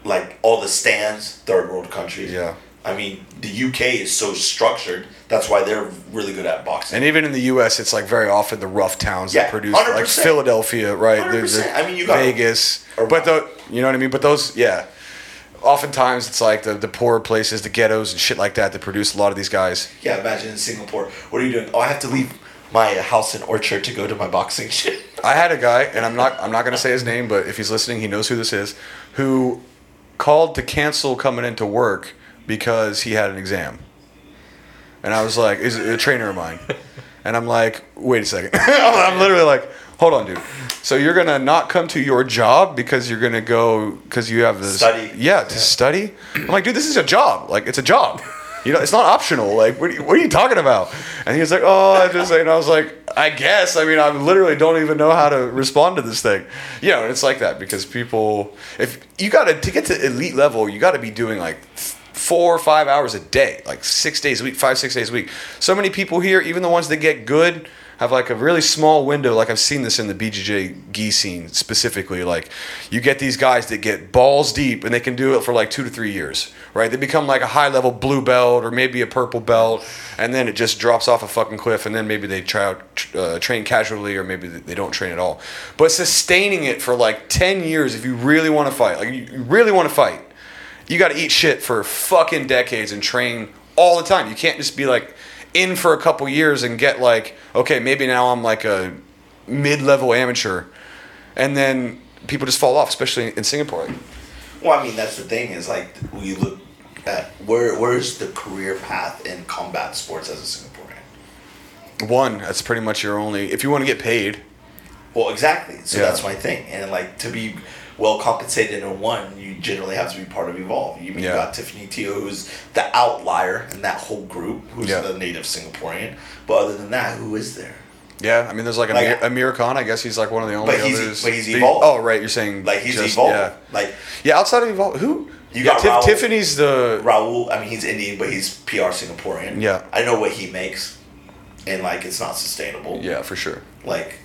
like all the stands, third world country. Yeah. I mean, the U K is so structured. That's why they're really good at boxing. And even in the U S, it's like very often the rough towns yeah, that produce, one hundred percent. Like Philadelphia, right? one hundred percent. I mean, you got Vegas, or but the, you know what I mean. But those, yeah. oftentimes it's like the, the poorer places, the ghettos and shit like that that produce a lot of these guys. Yeah, imagine in Singapore. What are you doing? Oh, I have to leave my house in Orchard to go to my boxing gym. I had a guy, and I'm not I'm not gonna say his name, but if he's listening, he knows who this is, who called to cancel coming into work because he had an exam. And I was like, is a trainer of mine. And I'm like, wait a second. I'm literally like, hold on, dude. So you're going to not come to your job because you're going to go, because you have this. Study. Yeah, to yeah. study. I'm like, dude, this is a job. Like, it's a job. You know, it's not optional. Like, what are you, what are you talking about? And he was like, oh, I just, and I was like, I guess. I mean, I literally don't even know how to respond to this thing. You know, and it's like that because people, if you got to, to get to elite level, you got to be doing like four or five hours a day, like six days a week, five, six days a week. So many people here, even the ones that get good, have like a really small window. Like I've seen this in the B J J gi scene specifically. Like you get these guys that get balls deep and they can do it for like two to three years, right? They become like a high level blue belt or maybe a purple belt, and then it just drops off a fucking cliff. And then maybe they try out uh, train casually, or maybe they don't train at all. But sustaining it for like ten years, if you really want to fight, like you really want to fight, you got to eat shit for fucking decades and train all the time. You can't just be like in for a couple years and get like, okay, maybe now I'm like a mid-level amateur, and then people just fall off, especially in Singapore. Well, I mean, that's the thing is like when you look at where where's the career path in combat sports as a Singaporean? One, that's pretty much your only, if you want to get paid. Well, exactly. So yeah. That's my thing, and like to be well compensated in one, you generally have to be part of Evolve. You mean yeah. You got Tiffany Teo, who's the outlier in that whole group, who's yeah. the native Singaporean. But other than that, who is there? Yeah, I mean, there's like, like Amir, Amir Khan. I guess he's like one of the only but he's, others. But he's Evolve. Oh, right, you're saying like he's just, Evolve. Yeah. Like yeah, outside of Evolve, who you yeah, got? Tif- Raul, Tiffany's the Raul. I mean, he's Indian, but he's P R Singaporean. Yeah, I know what he makes, and like it's not sustainable. Yeah, for sure. Like,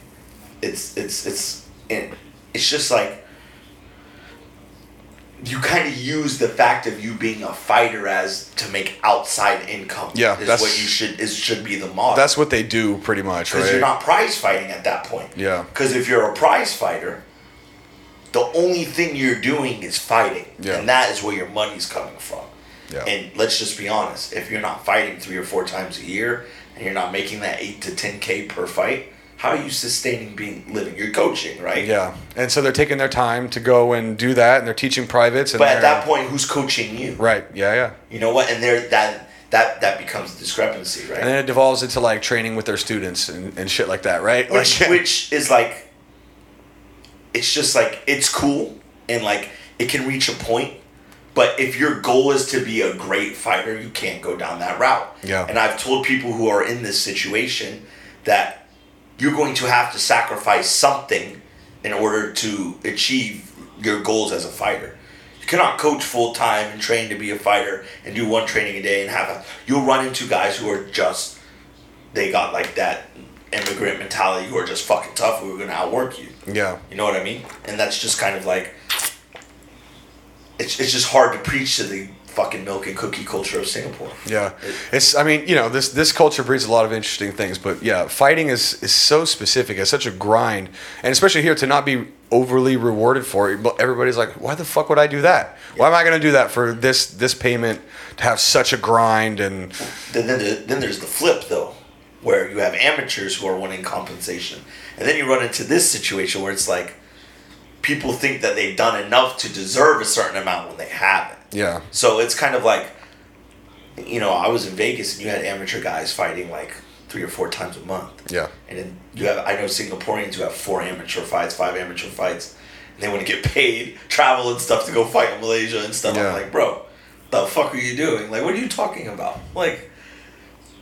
it's it's it's it's just like. You kind of use the fact of you being a fighter as to make outside income. Yeah, is that's what you should is should be the model. That's what they do pretty much, right? Because you're not prize fighting at that point. Yeah. Because if you're a prize fighter, the only thing you're doing is fighting, yeah. and that is where your money's coming from. Yeah. And let's just be honest: if you're not fighting three or four times a year and you're not making that eight to ten k per fight, how are you sustaining being living? You're coaching, right? Yeah. And so they're taking their time to go and do that, and they're teaching privates. And but at that point, who's coaching you? Right. Yeah, yeah. You know what? And there that that that becomes a discrepancy, right? And then it devolves into like training with their students and, and shit like that, right? Which, like, which is like, it's just like it's cool and like it can reach a point, but if your goal is to be a great fighter, you can't go down that route. Yeah. And I've told people who are in this situation that. You're going to have to sacrifice something in order to achieve your goals as a fighter. You cannot coach full-time and train to be a fighter and do one training a day and have a... You'll run into guys who are just... They got like that immigrant mentality who are just fucking tough who are going to outwork you. Yeah. You know what I mean? And that's just kind of like... It's it's just hard to preach to the... fucking milk and cookie culture of Singapore. Yeah. It's I mean, you know, this this culture breeds a lot of interesting things, but yeah, fighting is is so specific. It's such a grind. And especially here to not be overly rewarded for it. Everybody's like, "Why the fuck would I do that? Why am I going to do that for this this payment to have such a grind?" And then then, then there's the flip though, where you have amateurs who are wanting compensation. And then you run into this situation where it's like people think that they've done enough to deserve a certain amount when they haven't. Yeah. So it's kind of like, you know, I was in Vegas and you had amateur guys fighting like three or four times a month. Yeah. And then you have, I know Singaporeans who have four amateur fights, five amateur fights, and they want to get paid, travel and stuff to go fight in Malaysia and stuff. Yeah. I'm like, bro, the fuck are you doing? Like, what are you talking about? Like,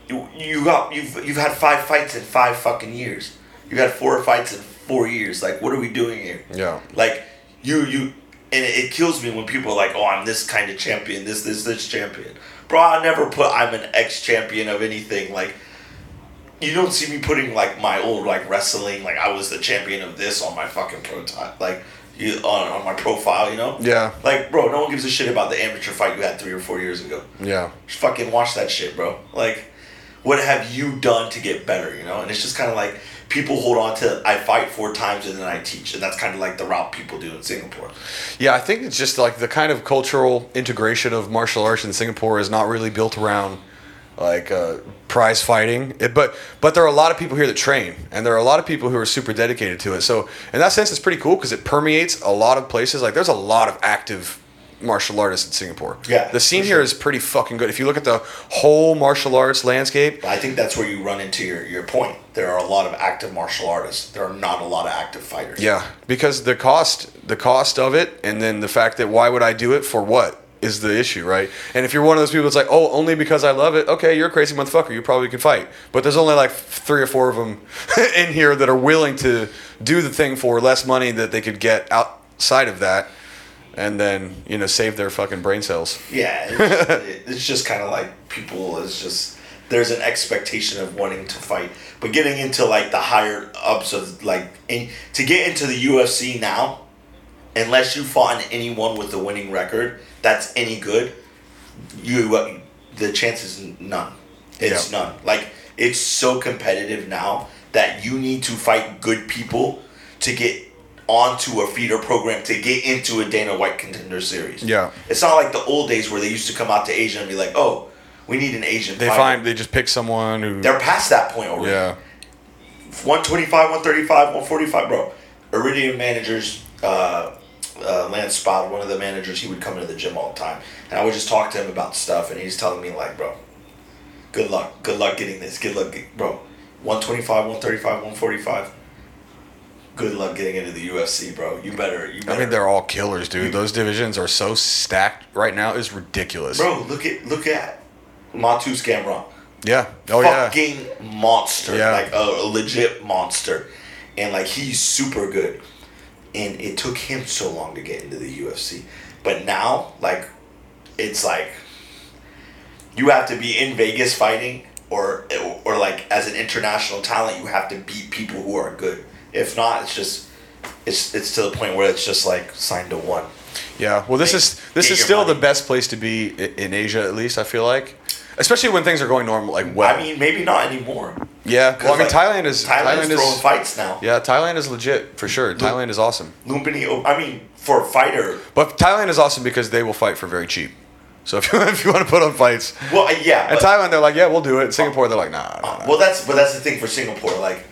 you, you got, you've, you've had five fights in five fucking years. You've had four fights in four years. Like, what are we doing here? Yeah. Like, you, you... And it kills me when people are like, oh, I'm this kind of champion, this, this, this champion. Bro, I never put I'm an ex-champion of anything. Like, you don't see me putting, like, my old, like, wrestling, like, I was the champion of this on my fucking prototype. Like, you on, on my profile, you know? Yeah. Like, bro, no one gives a shit about the amateur fight you had three or four years ago. Yeah. Just fucking watch that shit, bro. Like, what have you done to get better, you know? And it's just kind of like, people hold on to I fight four times and then I teach. And that's kind of like the route people do in Singapore. Yeah, I think it's just like the kind of cultural integration of martial arts in Singapore is not really built around like uh, prize fighting. It, but but there are a lot of people here that train, and there are a lot of people who are super dedicated to it. So in that sense, it's pretty cool because it permeates a lot of places. Like there's a lot of active martial artists in Singapore. Yeah, the scene sure. here is pretty fucking good. If you look at the whole martial arts landscape, I think that's where you run into your, your point. There are a lot of active martial artists. There are not a lot of active fighters. Yeah, because the cost, the cost of it, and then the fact that why would I do it for what is the issue, right? And if you're one of those people that's like, oh, only because I love it, okay, you're a crazy motherfucker. You probably can fight. But there's only like three or four of them in here that are willing to do the thing for less money that they could get outside of that. And then, you know, save their fucking brain cells. Yeah, it's just, just kind of like people, it's just, there's an expectation of wanting to fight. But getting into, like, the higher ups of, like, in, to get into the U F C now, unless you fought anyone with a winning record that's any good, you uh, the chance is none. It's yeah. none. Like, it's so competitive now that you need to fight good people to get onto a feeder program to get into a Dana White Contender Series. Yeah, it's not like the old days where they used to come out to Asia and be like, "Oh, we need an Asian." They fighter. find they just pick someone who they're past that point already. Yeah, one twenty five, one thirty five, one forty five, bro. Iridium managers, uh, uh, Lance Spott, one of the managers, he would come into the gym all the time, and I would just talk to him about stuff, and he's telling me like, "Bro, good luck, good luck getting this, good luck, bro. One twenty five, one thirty five, one forty five." Good luck getting into the U F C, bro. You better, you better. I mean, they're all killers, dude. Those divisions are so stacked right now. It's ridiculous. Bro, look at look at Matus Gamrot. Yeah. Oh, Fucking yeah. Fucking monster. Yeah. Like a, a legit monster. And, like, he's super good. And it took him so long to get into the U F C. But now, like, it's like you have to be in Vegas fighting or or, like, as an international talent, you have to beat people who are good. If not, it's just it's it's to the point where it's just like signed to one. Yeah, well, this make, is this is still money. The best place to be in Asia, at least I feel like, especially when things are going normal. Like, well, I mean, maybe not anymore. Yeah, well, I mean, like, Thailand is Thailand, Thailand is throwing is, fights now. Yeah, Thailand is legit for sure. Lu- Thailand is awesome. Lumpini, I mean, for a fighter. But Thailand is awesome because they will fight for very cheap. So if you if you want to put on fights, well, yeah. In Thailand, they're like, yeah, we'll do it. In Singapore, they're like, nah. nah, nah. Well, that's but that's the thing for Singapore, like.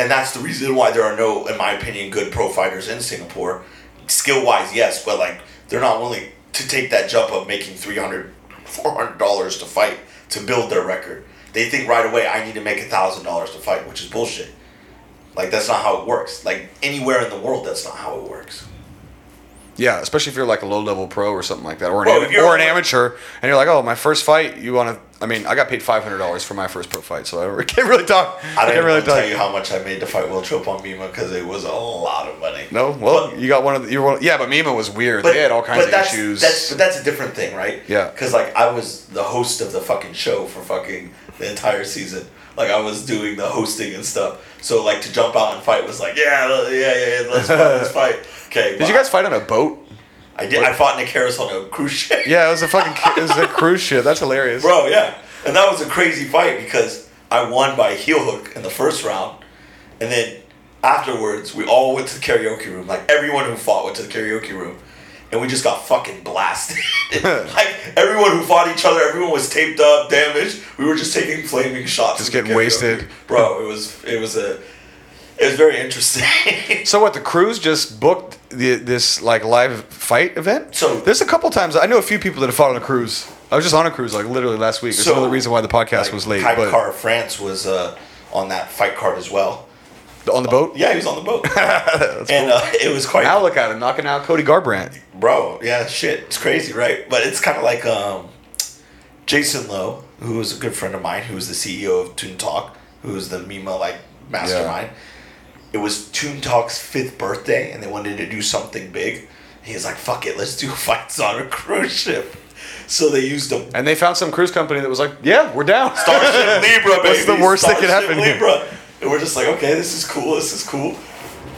And that's the reason why there are no, in my opinion, good pro fighters in Singapore. Skill-wise, yes, but, like, they're not willing to take that jump of making three hundred dollars, four hundred dollars to fight to build their record. They think right away, I need to make one thousand dollars to fight, which is bullshit. Like, that's not how it works. Like, anywhere in the world, that's not how it works. Yeah, especially if you're, like, a low-level pro or something like that, or an, well, am- or an amateur, and you're like, oh, my first fight, you want to... I mean, I got paid five hundred dollars for my first pro fight, so I can't really talk. I, I can't even really tell talk. you how much I made to fight Will Chope on Mima because it was a lot of money. No, well, but, you got one of the, you were one, yeah, but Mima was weird. But, they had all kinds of that's, issues. That's, but that's a different thing, right? Yeah. Because like I was the host of the fucking show for fucking the entire season. Like I was doing the hosting and stuff. So like to jump out and fight was like yeah, yeah, yeah, yeah let's fight, let's fight. Okay. Did well, you guys fight on a boat? I did. What? I fought in a carousel on a cruise ship. Yeah, it was a fucking it was a cruise ship. That's hilarious, bro. Yeah, and that was a crazy fight because I won by heel hook in the first round, and then afterwards we all went to the karaoke room. Like everyone who fought went to the karaoke room, and we just got fucking blasted. Like everyone who fought each other, everyone was taped up, damaged. We were just taking flaming shots, just getting wasted, bro. It was it was a. It was very interesting. So what, the crews just booked the, this like live fight event? So there's a couple times I know a few people that have fought on a cruise. I was just on a cruise like literally last week. There's so, another reason why the podcast like, was late. Kai but Car France was uh, on that fight card as well. On the boat? Uh, yeah, he was on the boat. That's and cool. uh, it was quite. Now look at him knocking out Cody Garbrandt. Bro, yeah, shit, it's crazy, right? But it's kind of like um, Jason Lowe, who was a good friend of mine, who was the C E O of Toon Talk, who was the Mima like mastermind. Yeah. It was Toon Talk's fifth birthday, and they wanted to do something big. He was like, fuck it, let's do fights on a cruise ship. So they used them. And they found some cruise company that was like, yeah, we're down. Starship Libra, baby. What's the worst Starship that could happen Libra. Here? And we're just like, okay, this is cool, this is cool.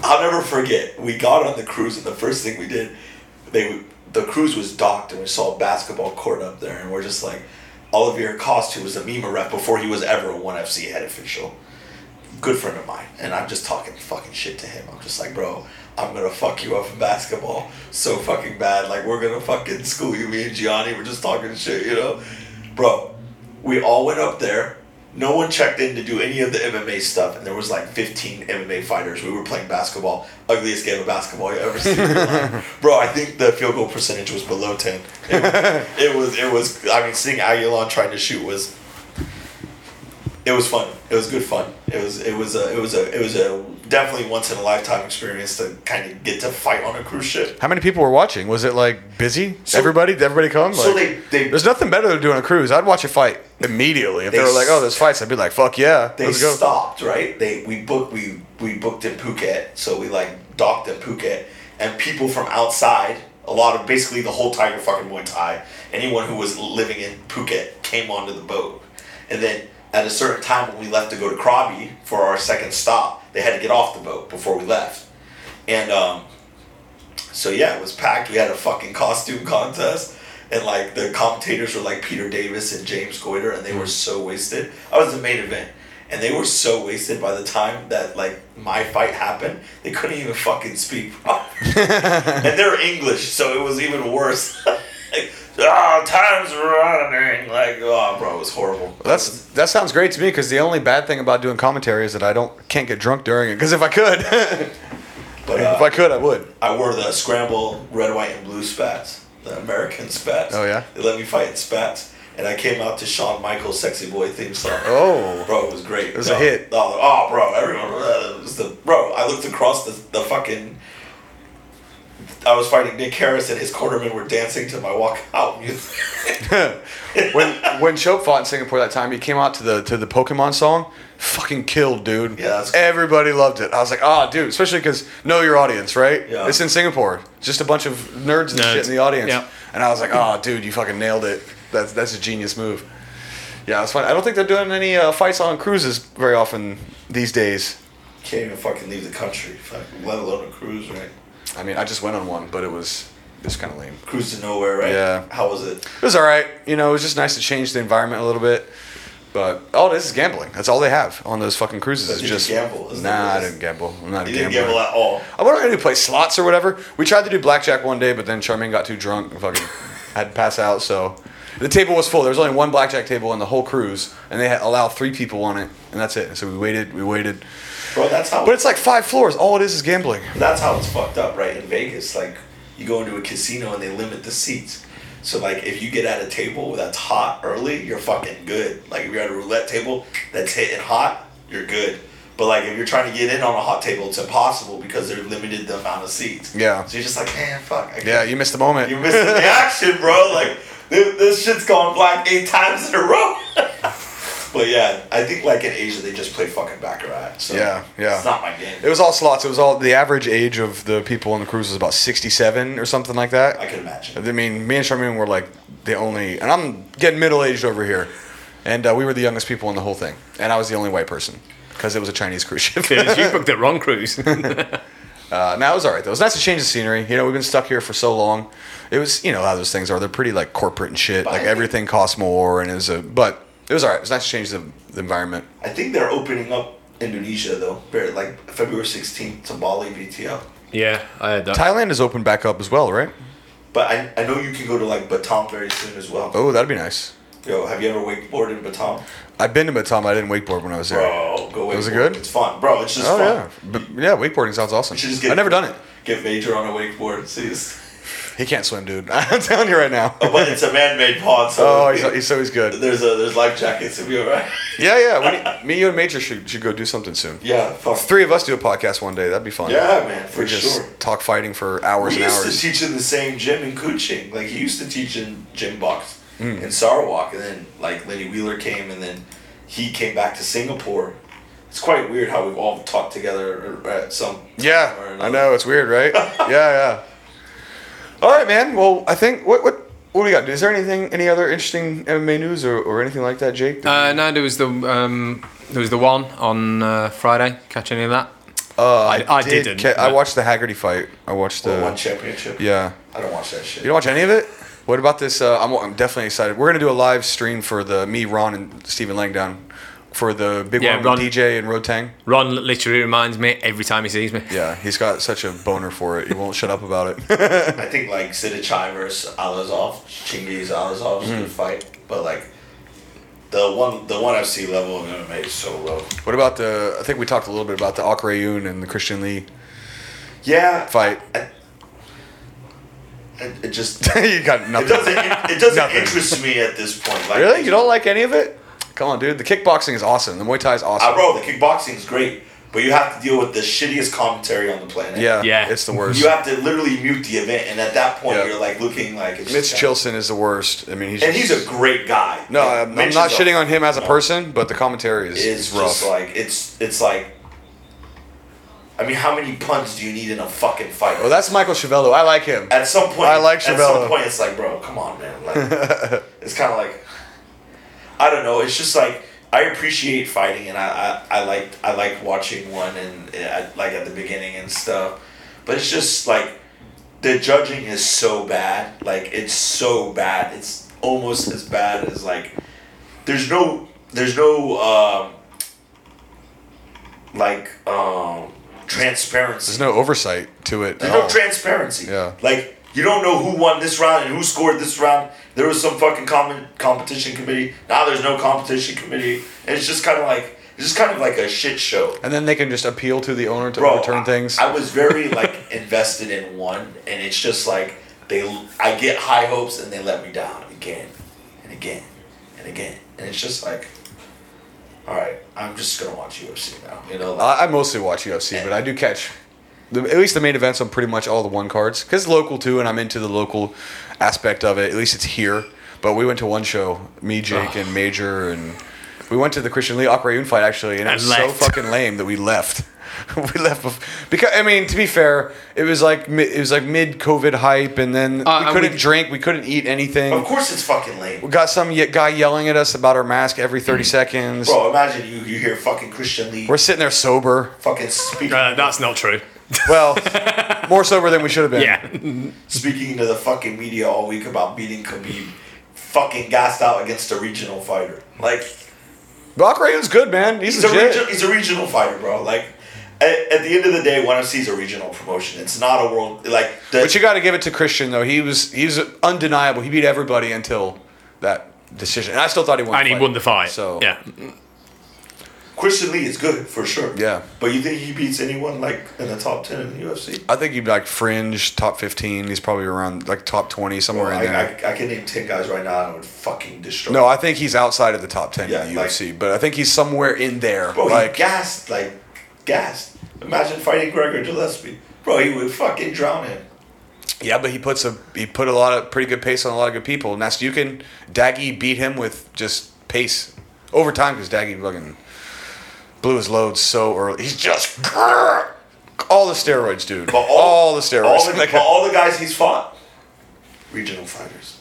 I'll never forget, we got on the cruise, and the first thing we did, they the cruise was docked, and we saw a basketball court up there, and we're just like, Olivier Coste, who was a Mima rep before he was ever a one F C head official, good friend of mine, and I'm just talking fucking shit to him. I'm just like, bro, I'm gonna fuck you up in basketball so fucking bad. Like, we're gonna fucking school you. Me and Gianni were just talking shit, you know? Bro, we all went up there. No one checked in to do any of the M M A stuff, and there was like fifteen M M A fighters. We were playing basketball. Ugliest game of basketball you ever seen. Bro, I think the field goal percentage was below ten. It was, it was, it was I mean, seeing Aguilon trying to shoot was, it was fun. It was good fun. It was, it was a, it was a, it was a definitely once in a lifetime experience to kind of get to fight on a cruise ship. How many people were watching? Was it like busy? So, everybody, did everybody come? So like, they, they, there's nothing better than doing a cruise. I'd watch a fight immediately. If they, they were like, "Oh, there's fights," I'd be like, "Fuck yeah!" They let's go. Stopped right. They we booked we we booked in Phuket, so we like docked in Phuket, and people from outside, a lot of basically the whole Tiger fucking Muay Thai, anyone who was living in Phuket came onto the boat, and then at a certain time when we left to go to Krabi for our second stop, they had to get off the boat before we left. And um, so, yeah, it was packed. We had a fucking costume contest. And, like, the commentators were, like, Peter Davis and James Goiter, and they were so wasted. I was the main event. And they were so wasted by the time that, like, my fight happened, they couldn't even fucking speak properly. And they're English, so it was even worse. Like, oh, time's running. Like, oh, bro, it was horrible. Well, that's that sounds great to me, because the only bad thing about doing commentary is that I don't can't get drunk during it. Because if I could, but uh, if I could, I would. I wore the scramble red, white, and blue spats, the American spats. Oh yeah, they let me fight in spats, and I came out to Shawn Michaels' "Sexy Boy" theme song. Oh, bro, it was great. It was no, a hit. Oh, oh, bro, everyone. It was the bro. I looked across the the fucking. I was fighting Nick Harris, and his cornermen were dancing to my walkout music. when when Chope fought in Singapore that time, he came out to the to the Pokemon song, fucking killed, dude. Yeah, that's cool. Everybody loved it. I was like, ah, oh, dude, especially because know your audience, right? Yeah. It's in Singapore, just a bunch of nerds and nerds. Shit in the audience. Yeah. And I was like, ah, oh, dude, you fucking nailed it. That's that's a genius move. Yeah, it's fun. I don't think they're doing any uh, fights on cruises very often these days. Can't even fucking leave the country, let alone a cruise, right? I mean, I just went on one, but it was just kind of lame. Cruise to nowhere, right? Yeah. How was it? It was all right. You know, it was just nice to change the environment a little bit. But all it is is gambling. That's all they have on those fucking cruises. But it's you just gamble. Is nah, I didn't gamble. I'm not you a gambler. You didn't gamble at all. I wanted to do play slots or whatever. We tried to do blackjack one day, but then Charmaine got too drunk and fucking had to pass out. So the table was full. There was only one blackjack table on the whole cruise, and they had allowed three people on it, and that's it. And so we waited. We waited. Bro, that's how. But it's like five floors. All it is is gambling. That's how it's fucked up, right? In Vegas, like you go into a casino and they limit the seats. So like if you get at a table that's hot early, you're fucking good. Like if you're at a roulette table that's hitting hot, you're good. But like if you're trying to get in on a hot table, it's impossible because they're limited the amount of seats. Yeah. So you're just like, man, fuck. I yeah, you missed the moment. You missed the action, bro. Like this, this shit's gone black eight times in a row. But yeah, I think like in Asia they just play fucking baccarat. So yeah, yeah. It's not my game. It was all slots. It was all the average age of the people on the cruise was about sixty-seven or something like that. I can imagine. I mean, me and Charmaine were like the only, and I'm getting middle aged over here, and uh, we were the youngest people in the whole thing, and I was the only white person because it was a Chinese cruise ship. You booked the wrong cruise. uh, no, it was all right though. It was nice to change the scenery. You know, we've been stuck here for so long. It was, you know, how those things are. They're pretty like corporate and shit. But like everything costs more, and it was a but. It was all right. It was nice to change the, the environment. I think they're opening up Indonesia, though. Like February sixteenth to Bali B T O. Yeah, I had that. Thailand is open back up as well, right? But I I know you can go to, like, Batam very soon as well. Oh, that'd be nice. Yo, have you ever wakeboarded in Batam? I've been to Batam. I didn't wakeboard when I was there. Bro, go wakeboard. Was it good? It's fun. Bro, it's just oh, fun. Yeah. But, yeah, wakeboarding sounds awesome. I've never done it. Get Major on a wakeboard. See so He can't swim, dude. I'm telling you right now. Oh, but it's a man-made pond, so... Oh, he's, he's, so he's good. There's a there's life jackets if you're right. Yeah, yeah. We, me, you, and Major should, should go do something soon. Yeah, fuck. Three of us do a podcast one day. That'd be fun. Yeah, man, for we just sure. talk fighting for hours we and hours. We used to teach in the same gym in Kuching. Like, he used to teach in gym box mm. in Sarawak, and then, like, Lenny Wheeler came, and then he came back to Singapore. It's quite weird how we've all talked together at some... Yeah, I know. It's weird, right? yeah, yeah. All right, man. Well, I think what what what do we got? Is there anything, any other interesting M M A news or, or anything like that, Jake? Uh, no, there was the um, there was the one on uh, Friday. Catch any of that? Uh, I, I, I did, didn't. Ca- I watched the Haggerty fight. I watched the one championship. Yeah, I don't watch that shit. You don't watch any of it? What about this? Uh, I'm I'm definitely excited. We're gonna do a live stream for the me, Ron, and Stephen Langdown for the big yeah, one Ron, D J and Rotang. Ron literally reminds me every time he sees me. Yeah, he's got such a boner for it. He won't shut up about it. I think like Sidichai versus Alazov, Chingiz Alazov is a mm. good fight, but like the one the one F C level of M M A is so low. What about the? I think we talked a little bit about the Akrayoun and the Christian Lee. Yeah, fight. I, I, It just you got nothing. It doesn't, it, it doesn't interest me at this point. Like, really? You don't like any of it? Come on, dude. The kickboxing is awesome. The Muay Thai is awesome. I bro, the kickboxing is great, but you have to deal with the shittiest commentary on the planet. Yeah, yeah. It's the worst. You have to literally mute the event, and at that point, yeah. you're like looking like it's Mitch just Chilson is the worst. I mean, he's and just, he's a great guy. No, I'm, I'm not shitting on him as a person, but the commentary is it's is rough. Just like it's it's like. I mean, how many puns do you need in a fucking fight? Well, that's Michael Cervello. I like him. At some point, I like Cervello. At some point, it's like, bro, come on, man. Like, it's kind of like, I don't know. It's just like I appreciate fighting, and I I, I liked I liked watching one and I, like at the beginning and stuff, but it's just like the judging is so bad. Like it's so bad. It's almost as bad as like there's no there's no um, like um. transparency. There's no oversight to it. There's no all. transparency. Yeah. Like you don't know who won this round and who scored this round. There was some fucking common competition committee. Now there's no competition committee. And it's just kind of like it's just kind of like a shit show. And then they can just appeal to the owner to Bro, overturn things. I, I was very like invested in one, and it's just like they. I get high hopes and they let me down again and again and again, and it's just like. All right, I'm just gonna watch U F C now. You know, like, I mostly watch U F C, but I do catch the, at least the main events on pretty much all the one cards because it's local too, and I'm into the local aspect of it. At least it's here. But we went to one show, me, Jake, oh. and Major, and we went to the Christian Lee Akrayoun fight actually, and it was so fucking lame that we left. we left before, because I mean, to be fair, it was like it was like mid COVID hype, and then uh, we and couldn't we, drink, we couldn't eat anything. Of course, it's fucking lame. We got some ye- guy yelling at us about our mask every thirty mm. seconds. Bro, imagine you you hear fucking Christian Lee. We're sitting there sober. Fucking speaking. Uh, that's not true. Well, more sober than we should have been. Yeah. Speaking to the fucking media all week about beating Khabib, fucking gassed out against a regional fighter. Like, Akrayoun's good, man. He's, he's legit. A region, he's a regional fighter, bro. Like. At the end of the day, one F C is a regional promotion. It's not a world like. The, but you got to give it to Christian though. He was he was undeniable. He beat everybody until that decision, and I still thought he won. And the fight. he won the fight. So yeah, Christian Lee is good for sure. Yeah, but you think he beats anyone like in the top ten in the U F C? I think he'd be like fringe top fifteen. He's probably around like top twenty somewhere well, I, in there. I, I can name ten guys right now. I would fucking destroy. No, him. I think he's outside of the top ten yeah, in the U F C, like, but I think he's somewhere in there. Bro, like, he gassed like. Gassed. Imagine fighting Gregor Gillespie, bro. He would fucking drown him. Yeah, but he puts a he put a lot of pretty good pace on a lot of good people. Nastyukin, Daggy beat him with just pace over time because Daggy fucking blew his load so early. He's just grrr, all the steroids, dude. But all, all the steroids. All the, like, but all the guys he's fought, regional fighters.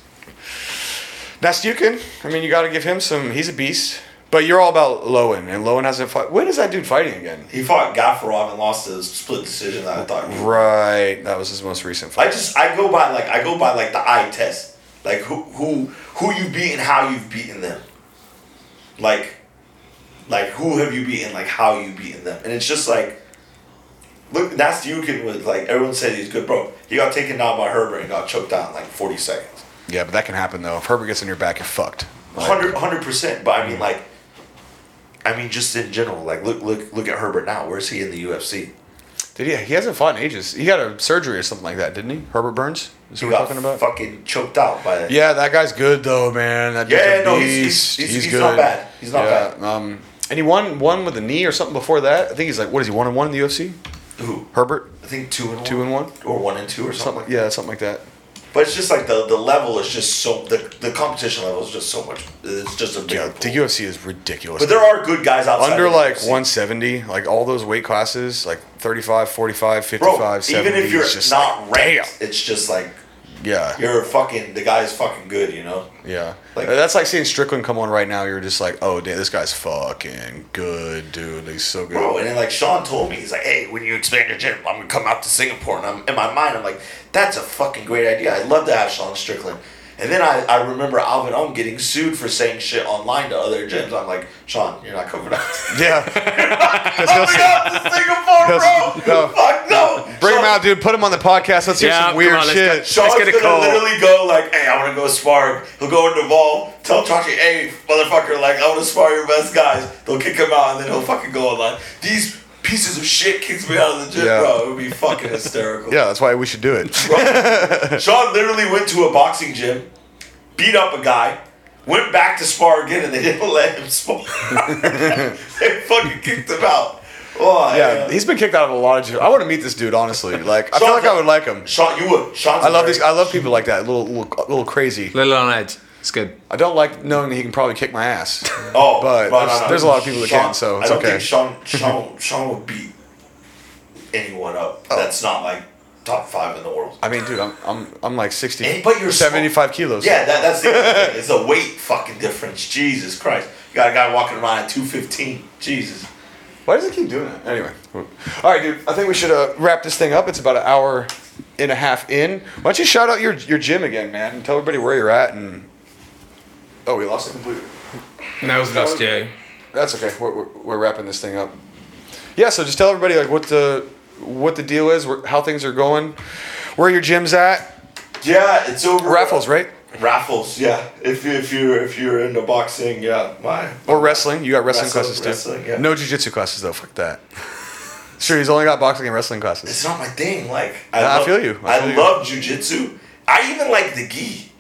Nastyukin, I mean, you got to give him some. He's a beast. But you're all about Lowen, and Lowen hasn't fought. When is that dude fighting again? He fought Gafarov and lost a split decision that I thought. Right, that was his most recent fight. I just I go by like I go by like the eye test, like who who who you beat and how you've beaten them, like like who have you beaten, like how you beaten them, and it's just like look, Nastyukin was like everyone said he's good, bro. He got taken down by Herbert and got choked out in like forty seconds. Yeah, but that can happen though. If Herbert gets on your back, you're fucked. one hundred percent But I mean like. I mean, just in general, like look, look, look at Herbert now. Where's he in the U F C? Did he? He hasn't fought in ages. He got a surgery or something like that, didn't he? Herbert Burns. Is he what got we're talking about? Fucking choked out by that. Yeah, that guy's good though, man. That yeah, no, he's he's, he's, he's, he's good. Not bad. He's not yeah, bad. Um, and he won one with a knee or something before that. I think he's like, what is he one and one in the U F C? Who? Herbert. I think two and two one. and one or one and two or something. something like yeah, something like that. But it's just like the, the level is just so the the competition level is just so much. It's just a big yeah, the U F C is ridiculous. But there are good guys outside. Under like one seventy, like all those weight classes, like thirty-five, forty-five, fifty-five, Bro, seventy. Even if you're just not like, ranked, damn. It's just like yeah, you're fucking the guy's fucking good, you know. Yeah, like that's like seeing Strickland come on right now. You're just like, oh damn, this guy's fucking good, dude. He's so good, bro. And then like Sean told me, he's like, hey, when you expand your gym, I'm gonna come out to Singapore. And I'm in my mind, I'm like, that's a fucking great idea. I'd love to have Sean Strickland. And then I, I remember Alvin Om getting sued for saying shit online to other gyms. I'm like, Sean, you're not coming up. Yeah. You're not coming up to Singapore, bro. No. Fuck no. Bring Sean, him out, dude. Put him on the podcast. Let's yeah, hear some weird on, let's shit. Get, Sean's going to literally go like, hey, I want to go spar. He'll go into Evolve. Tell Chachi, hey, motherfucker, like, I want to spar your best guys. They'll kick him out, and then he'll fucking go online. These pieces of shit kicks me out of the gym, yeah. bro. It would be fucking hysterical. Yeah, that's why we should do it. Bro, Sean literally went to a boxing gym, beat up a guy, went back to spar again, and they didn't let him spar. They fucking kicked him out. Oh, yeah, yeah, he's been kicked out of a lot of gyms. I want to meet this dude, honestly. Like, I Sean's feel like a, I would like him. Sean, you would. Sean's I love these. I love people like that. Little, little, little crazy. Little on edge. It's good. I don't like knowing that he can probably kick my ass. Oh, but no, there's, no, no. there's a lot of people that Sean, can, so it's okay. I don't okay. think Sean, Sean, Sean would beat anyone up. Oh. That's not like top five in the world. I mean, dude, I'm I'm I'm like sixty, and, but you're seventy-five small. Kilos. Yeah, that, that's the other thing. It's a weight fucking difference. Jesus Christ, you got a guy walking around at two fifteen. Jesus. Why does it keep doing that? Anyway. All right, dude. I think we should uh, wrap this thing up. It's about an hour and a half in. Why don't you shout out your, your gym again, man, and tell everybody where you're at. And oh, we lost it completely. That was lost, yeah. That's okay. We're, we're, we're wrapping this thing up. Yeah, so just tell everybody like what the what the deal is, where, how things are going, where your gym's at. Yeah, it's over. Raffles, right? Raffles, yeah. If you if you if you're into boxing, yeah, my or wrestling. You got wrestling, wrestling classes too. Wrestling, yeah. No jiu-jitsu classes though. Fuck that. Sure, he's only got boxing and wrestling classes. It's not my thing. Like I, nah, love, I feel you. I, feel I you. love jiu-jitsu. I even like the gi.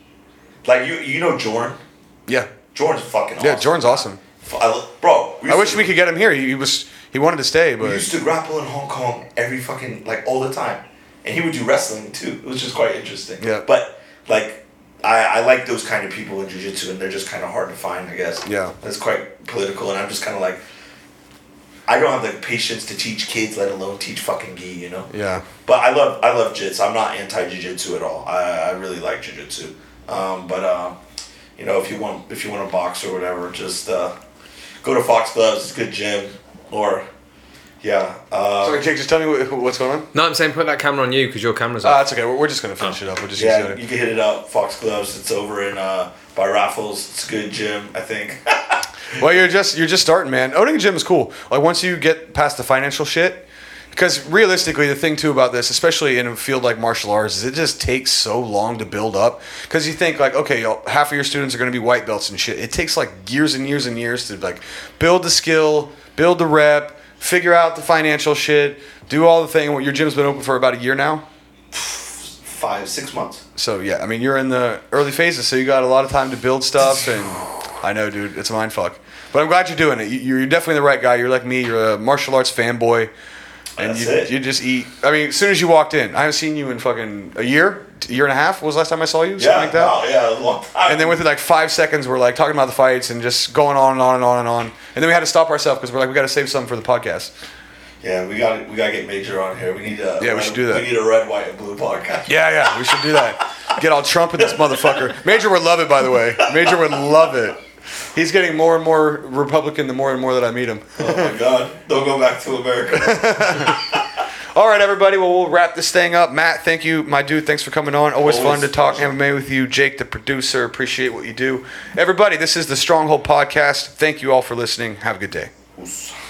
Like you, you know Jordan. Yeah. Jordan's fucking awesome. Yeah, Jordan's awesome. I, bro, I wish to, we could get him here. He, he was he wanted to stay, but we used to grapple in Hong Kong every fucking like all the time, and he would do wrestling too. It was just quite interesting. Yeah. But like. I, I like those kind of people in jiu-jitsu, and they're just kind of hard to find, I guess. Yeah. It's quite political, and I'm just kind of like, I don't have the patience to teach kids, let alone teach fucking gi, you know? Yeah. But I love I love jits. I'm not anti-jiu-jitsu at all. I, I really like jiu-jitsu. Um, but, uh, you know, if you want if you want to box or whatever, just uh, go to Fox Gloves. It's a good gym. Or... Yeah. Uh, Sorry, Jake, just tell me what's going on. No, I'm saying put that camera on you because your camera's off. Uh, that's okay. We're, we're just going to finish oh. it up. We're just yeah, gonna... you can hit it up. Fox Gloves. It's over in uh, by Raffles. It's a good gym, I think. Well, you're just you're just starting, man. Owning a gym is cool. Like once you get past the financial shit, because realistically, the thing too about this, especially in a field like martial arts, is it just takes so long to build up. Because you think like, okay, half of your students are going to be white belts and shit. It takes like years and years and years to like build the skill, build the rep. Figure out the financial shit. Do all the thing. Your gym's been open for about a year now? Five, six months. So, yeah. I mean, you're in the early phases, so you got a lot of time to build stuff. And I know, dude. It's a mind fuck. But I'm glad you're doing it. You're definitely the right guy. You're like me. You're a martial arts fanboy. And That's you, it. you just eat. I mean, as soon as you walked in, I haven't seen you in fucking a year, year and a half. Was the last time I saw you? Something yeah, like that. Wow, yeah, a long time. And then within like five seconds, we're like talking about the fights and just going on and on and on and on. And then we had to stop ourselves because we're like, we got to save something for the podcast. Yeah, we got we got to get Major on here. We need a yeah, we red, should do that. We need a red, white, and blue podcast. Yeah, yeah, we should do that. Get all Trump with this motherfucker. Major would love it, by the way. Major would love it. He's getting more and more Republican the more and more that I meet him. Oh, my God. Don't go back to America. All right, everybody. Well, we'll wrap this thing up. Matt, thank you. My dude, thanks for coming on. Always, Always fun to talk M M A with you. Jake, the producer, appreciate what you do. Everybody, this is the Stronghold Podcast. Thank you all for listening. Have a good day.